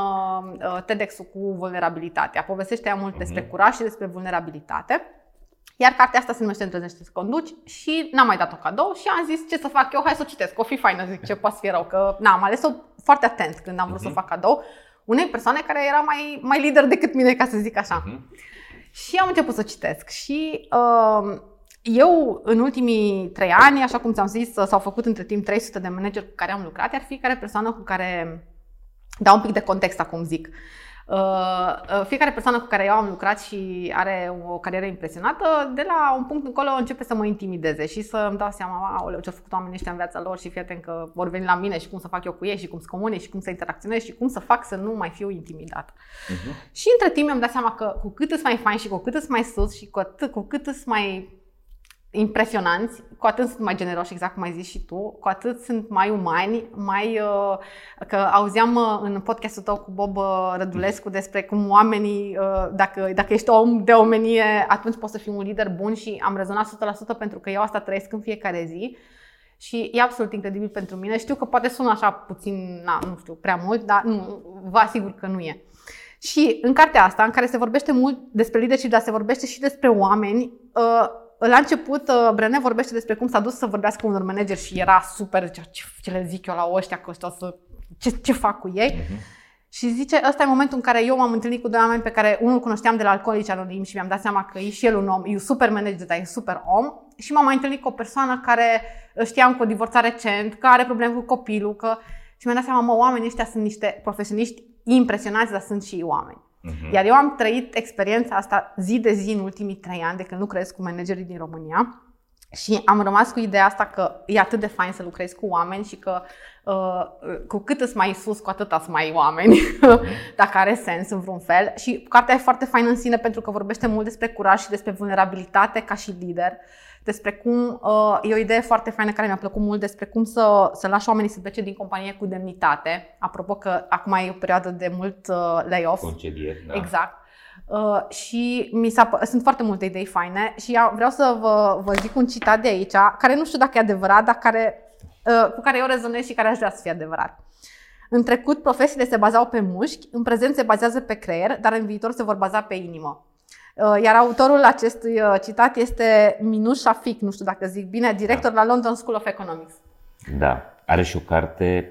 TEDx-ul cu vulnerabilitatea. Povestește ea mult despre curaj și despre vulnerabilitate. Iar cartea asta se numește Îndrăznește să conduci și n-am mai dat-o cadou și am zis ce să fac eu, hai să o citesc, o fi faină, zic ce poate să fie rău, că n-am ales-o foarte atent când am vrut să o fac cadou unei persoane care era mai lider decât mine, ca să zic așa. Și am început să citesc și eu în ultimii 3 ani, așa cum ți-am zis, s-au făcut între timp 300 de manageri cu care am lucrat, iar fiecare persoană cu care, dau un pic de context acum zic, fiecare persoană cu care eu am lucrat și are o carieră impresionată, de la un punct încolo începe să mă intimideze și să îmi dau seama, aoleu, ce-au făcut oamenii ăștia în viața lor și fii atent că vor veni la mine și cum să fac eu cu ei și cum să comunic și cum să interacționez și cum să fac să nu mai fiu intimidată. Și între timp mi-am dat seama că cu cât îți mai fain și cu cât îți mai sus și cu cât îți mai impresionanți, cu atât sunt mai generoși, exact cum ai zis și tu, cu atât sunt mai umani, mai că auzeam în podcastul tău cu Bob Rădulescu despre cum oamenii, dacă ești om de omenie, atunci poți să fii un lider bun și am rezonat 100% pentru că eu asta trăiesc în fiecare zi și e absolut incredibil pentru mine. Știu că poate sună așa puțin, nu știu, prea mult, dar nu, vă asigur că nu e. Și în cartea asta, în care se vorbește mult despre leadership, dar se vorbește și despre oameni, la început, Brené vorbește despre cum s-a dus să vorbească unor manageri și era super, ce le zic eu la ăștia, că ăștia ce fac cu ei. Și zice, ăsta e momentul în care eu m-am întâlnit cu doi oameni pe care unul cunoșteam de la Alcoolici Anonimi și mi-am dat seama că e și el un om, e super manager, dar e super om. Și m-am mai întâlnit cu o persoană care știam că o divorța recent, că are probleme cu copilul, că... și mi-am dat seama, oamenii ăștia sunt niște profesioniști impresionați, dar sunt și oameni. Iar eu am trăit experiența asta zi de zi în ultimii 3 ani de când lucrez cu managerii din România și am rămas cu ideea asta că e atât de fain să lucrezi cu oameni și că cu cât îți mai sus, cu atât îți mai oameni, dacă are sens în vreun fel. Și cartea e foarte faină în sine pentru că vorbește mult despre curaj și despre vulnerabilitate ca și lider, despre cum, e o idee foarte faină care mi-a plăcut mult, despre cum să lași oamenii să plece din companie cu demnitate. Apropo că acum e o perioadă de mult lay-off. Concedieri, da. Exact. Și sunt foarte multe idei faine și vreau să vă zic un citat de aici, care nu știu dacă e adevărat, dar cu care eu rezonez și care aș vrea să fie adevărat. În trecut, profesiile se bazau pe mușchi, în prezent se bazează pe creier, dar în viitor se vor baza pe inimă. Iar autorul acestui citat este Minouche Shafik, nu știu dacă zic bine, director la London School of Economics. Da, are și o carte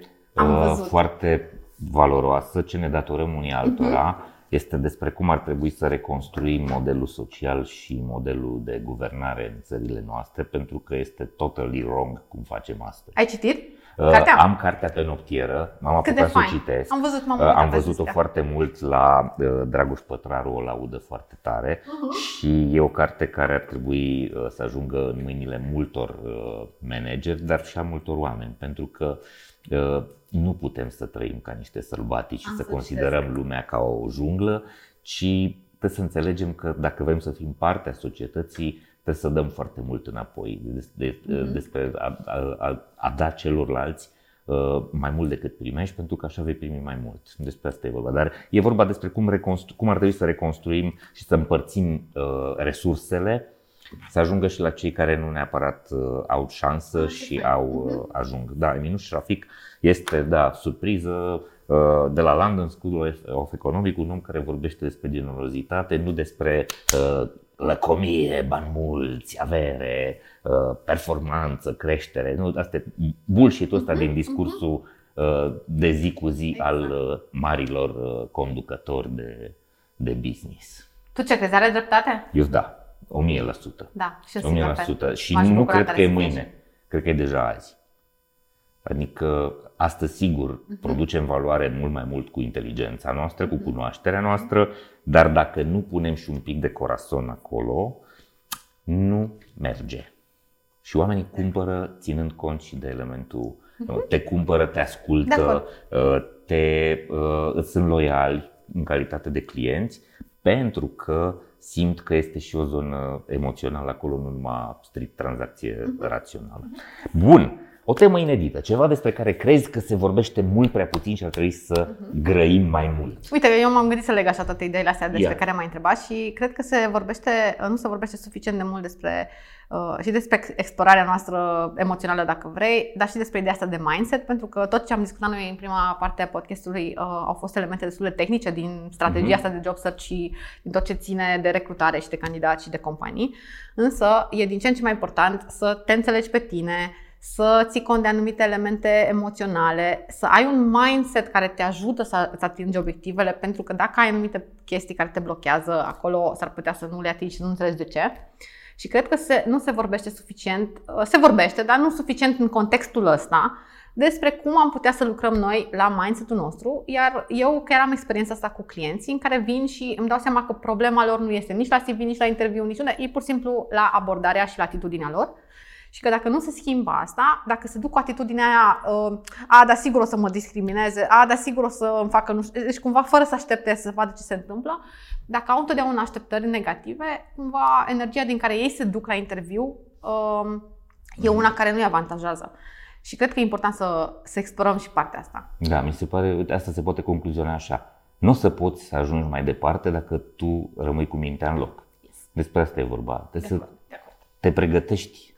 foarte valoroasă, ce ne datorăm unii altora, este despre cum ar trebui să reconstruim modelul social și modelul de guvernare în țările noastre, pentru că este totally wrong cum facem astăzi. Ai citit? Cartea? Am cartea pe noptieră, m-am apucat să o citesc. Am văzut-o foarte mult la Dragoș Pătraru, o laudă foarte tare și e o carte care ar trebui să ajungă în mâinile multor manageri, dar și a multor oameni, pentru că nu putem să trăim ca niște sălbatici și să considerăm lumea ca o junglă, ci trebuie să înțelegem că dacă vrem să fim parte a societății, trebuie să dăm foarte mult înapoi despre a da celorlalți mai mult decât primești, pentru că așa vei primi mai mult. Despre asta e vorba. Dar e vorba despre cum ar trebui să reconstruim și să împărțim resursele, să ajungă și la cei care nu neapărat au șansă și ajung. Da, Minouche Shafik este, da, surpriză, de la London School of Economics, un om care vorbește despre generozitate, nu despre lăcomie, bani mulți, avere, performanță, creștere. Nu, asta e bullshit-ul ăsta din discursul de zi cu zi al marilor conducători de business. Tu ce crezi? Are dreptate? Eu da. 1000%. Da, și 1000%. Și nu cred că e mâine. Cred că e deja azi. Adică astăzi sigur producem valoare mult mai mult cu inteligența noastră, cu cunoașterea noastră, dar dacă nu punem și un pic de corazon acolo, nu merge. Și oamenii cumpără ținând cont și de elementul, te cumpără, te ascultă, îți sunt loiali în calitate de clienți, pentru că simt că este și o zonă emoțională acolo, nu numai strict tranzacție rațională. Bun, O temă inedită, ceva despre care crezi că se vorbește mult prea puțin și ar trebui să grăim mai mult. Uite, eu m-am gândit să leg așa toate ideile astea despre care m-ai întrebat și cred că nu se vorbește suficient de mult despre și despre explorarea noastră emoțională, dacă vrei, dar și despre ideea asta de mindset, pentru că tot ce am discutat noi în prima parte a podcastului au fost elemente destul de tehnice din strategia asta de job search și din tot ce ține de recrutare și de candidați și de companii. Însă e din ce în ce mai important să te înțelegi pe tine, să ții cont de anumite elemente emoționale, să ai un mindset care te ajută să atingi obiectivele, pentru că dacă ai anumite chestii care te blochează acolo, s-ar putea să nu le atingi și nu înțelegi de ce. Și cred că se vorbește, dar nu suficient în contextul ăsta, despre cum am putea să lucrăm noi la mindset-ul nostru. Iar eu chiar am experiența asta cu clienții în care vin și îmi dau seama că problema lor nu este nici la CV, nici la interviu, nici unde, e pur și simplu la abordarea și la atitudinea lor. Și că dacă nu se schimbă asta, dacă se duc cu atitudinea aia, dar sigur o să mă discrimineze, dar sigur o să îmi facă nu știu, deci cumva fără să aștepte să vadă ce se întâmplă, dacă au întotdeauna așteptări negative, cumva energia din care ei se duc la interviu e una care nu-i avantajează. Și cred că e important să explorăm și partea asta. Da, mi se pare, asta se poate concluziona așa. Nu o să poți să ajungi mai departe dacă tu rămâi cu mintea în loc. Yes. Despre asta e vorba. Te pregătești.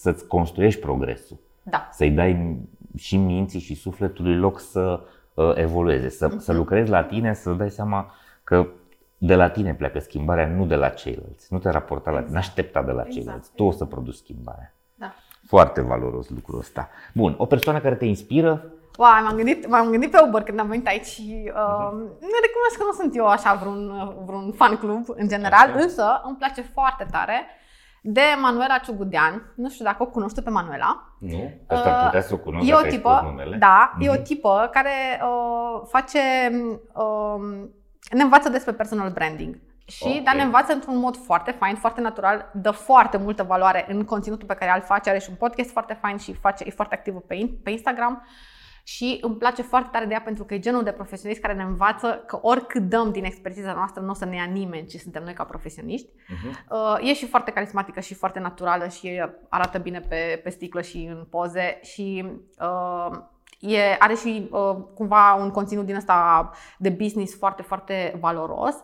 Să-ți construiești progresul, să-i dai și minții și sufletului loc să evolueze, să lucrezi la tine, să dai seama că de la tine pleacă schimbarea, nu de la ceilalți. Nu te raporta la tine, n-aștepta de la ceilalți, tu o să produci schimbarea. Da. Foarte valoros lucrul ăsta. Bun, o persoană care te inspiră? Wow, m-am gândit pe Uber când am venit aici și recunosc că nu sunt eu așa vreun fan club în general, însă îmi place foarte tare de Emanuela Ciugudean. Nu știu dacă o cunoști pe Emanuela. Nu, asta ar putea să o cunosc. E o tipă, e o tipă care ne învață despre personal branding. Și dar ne învață într-un mod foarte fain, foarte natural, dă foarte multă valoare în conținutul pe care îl face, are și un podcast foarte fain și e foarte activă pe Instagram. Și îmi place foarte tare de ea pentru că e genul de profesionist care ne învață că oricât dăm din expertiza noastră, nu o să ne ia nimeni, ci suntem noi ca profesioniști. E și foarte carismatică și foarte naturală și arată bine pe sticlă și în poze și are și cumva un conținut din ăsta de business foarte, foarte valoros.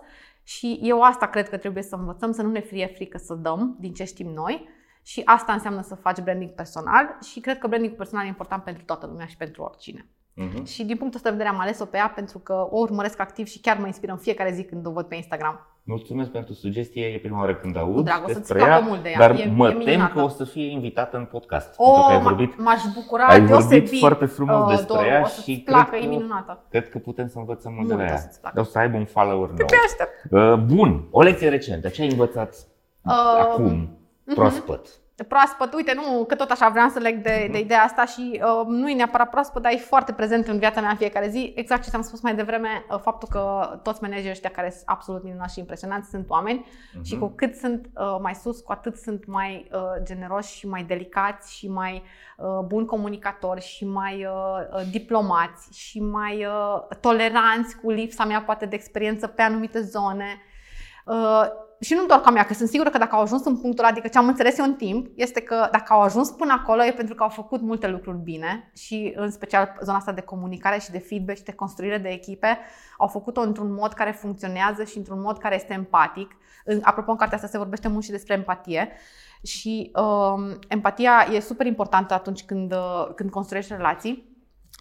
Și eu asta cred că trebuie să învățăm, să nu ne fie frică să dăm din ce știm noi. Și asta înseamnă să faci branding personal și cred că branding personal e important pentru toată lumea și pentru oricine. Și din punctul ăsta de vedere am ales-o pe ea pentru că o urmăresc activ și chiar mă inspiră în fiecare zi când o văd pe Instagram. Mulțumesc pentru sugestie, e prima oară când aud despre ea, dar mă tem că o să fie invitată în podcast. M-aș bucura, ai vorbit foarte frumos despre ea și cred că putem să învățăm mult de la ea. O să aibă un follower nou. Bun, o lecție recentă, ce ai învățat acum? Proaspăt, uite, nu, că tot așa vreau să leg de ideea asta și nu e neapărat proaspăt, dar e foarte prezent în viața mea în fiecare zi. Exact ce ți-am spus mai devreme, faptul că toți managerii ăștia care sunt absolut minunați și impresionanți sunt oameni și cu cât sunt mai sus, cu atât sunt mai generoși și mai delicați și mai buni comunicatori și mai diplomați și mai toleranți cu lipsa mea poate de experiență pe anumite zone. Și nu doar ca mea, că sunt sigură că dacă au ajuns în punctul ăla, adică ce am înțeles eu în timp, este că dacă au ajuns până acolo e pentru că au făcut multe lucruri bine și în special zona asta de comunicare și de feedback și de construire de echipe, au făcut-o într-un mod care funcționează și într-un mod care este empatic. Apropo, în cartea asta se vorbește mult și despre empatie și empatia e super importantă atunci când construiești relații.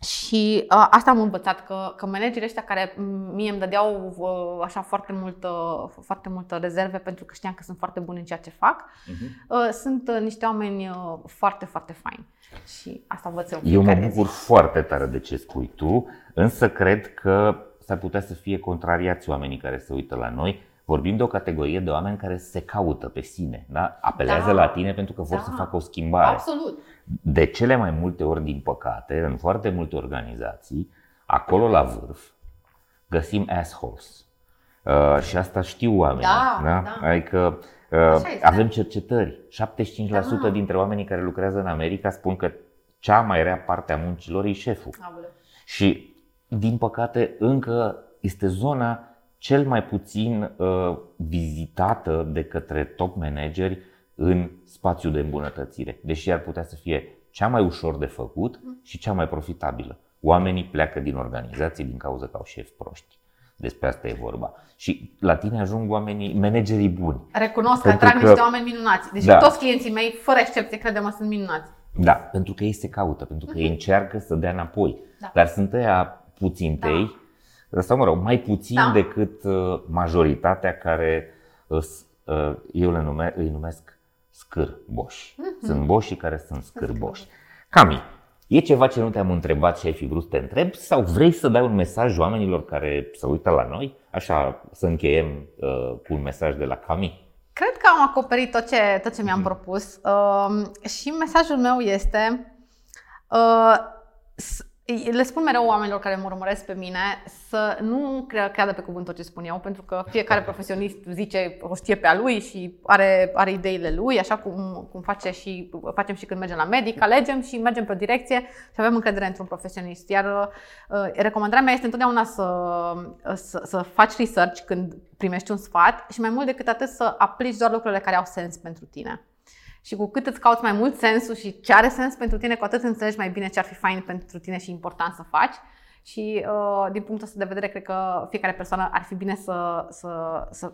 Și asta am învățat, că managerii ăștia care mie îmi dădeau așa foarte multă rezerve pentru că știam că sunt foarte buni în ceea ce fac, sunt niște oameni foarte, foarte faini. Și asta văd eu. Eu mă bucur foarte tare de ce spui tu, însă cred că s-ar putea să fie contrariați oamenii care se uită la noi. Vorbim de o categorie de oameni care se caută pe sine, da? Apelează la tine pentru că vor să facă o schimbare. Absolut. De cele mai multe ori, din păcate, în foarte multe organizații, acolo la vârf, găsim assholes. Și asta știu oamenii. Da? Adică avem cercetări. 75% dintre oamenii care lucrează în America spun că cea mai rea parte a muncilor e șeful. Și, din păcate, încă este zona cel mai puțin vizitată de către top manageri în spațiul de îmbunătățire, deși ar putea să fie cea mai ușor de făcut și cea mai profitabilă. Oamenii pleacă din organizații din cauza că au șefi proști. Despre asta e vorba. Și la tine ajung oamenii, managerii buni. Recunosc că atrag niște oameni minunați. Deci toți clienții mei, fără excepție, crede-mă, sunt minunați. Da, pentru că ei se caută, pentru că ei încearcă să dea înapoi. Da. Dar sunt ăia puțintei, sau mă rog, mai puțin decât majoritatea care eu îi numesc scârboși. Sunt boșii care sunt scârboși. Cami, e ceva ce nu te-am întrebat și ai fi vrut să te întrebi sau vrei să dai un mesaj oamenilor care se uită la noi? Așa, să încheiem cu un mesaj de la Cami. Cred că am acoperit tot ce mi-am propus și mesajul meu este, le spun mereu oamenilor care mă urmăresc pe mine să nu creadă pe cuvânt tot ce spun eu, pentru că fiecare profesionist zice o știe pe a lui și are ideile lui, așa cum facem și când mergem la medic, alegem și mergem pe o direcție și avem încredere într-un profesionist. Iar recomandarea mea este întotdeauna să faci research când primești un sfat și mai mult decât atât să aplici doar lucrurile care au sens pentru tine. Și cu cât îți cauți mai mult sensul și ce are sens pentru tine, cu atât înțelegi mai bine ce ar fi fain pentru tine și important să faci. Și din punctul ăsta de vedere, cred că fiecare persoană ar fi bine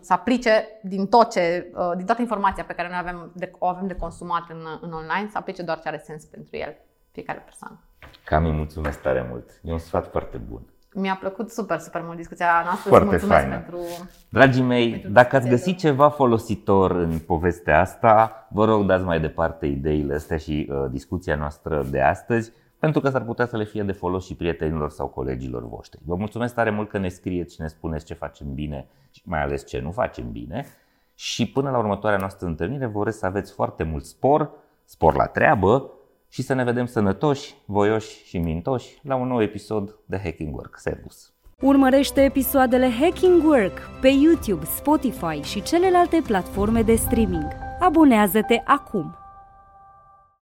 să aplice din toată informația pe care noi o avem de consumat în online, să aplice doar ce are sens pentru el, fiecare persoană. Cami, mulțumesc tare mult. E un sfat foarte bun. Mi-a plăcut super, super mult discuția noastră. Foarte mulțumesc faină. Dragii mei, dacă ați găsit ceva folositor în povestea asta, vă rog dați mai departe ideile astea și discuția noastră de astăzi, pentru că s-ar putea să le fie de folos și prietenilor sau colegilor voștri. Vă mulțumesc tare mult că ne scrieți și ne spuneți ce facem bine și mai ales ce nu facem bine. Și până la următoarea noastră întâlnire, vă urez să aveți foarte mult spor la treabă, și să ne vedem sănătoși, voioși și mintoși la un nou episod de Hacking Work. Servus! Urmărește episoadele Hacking Work pe YouTube, Spotify și celelalte platforme de streaming. Abonează-te acum!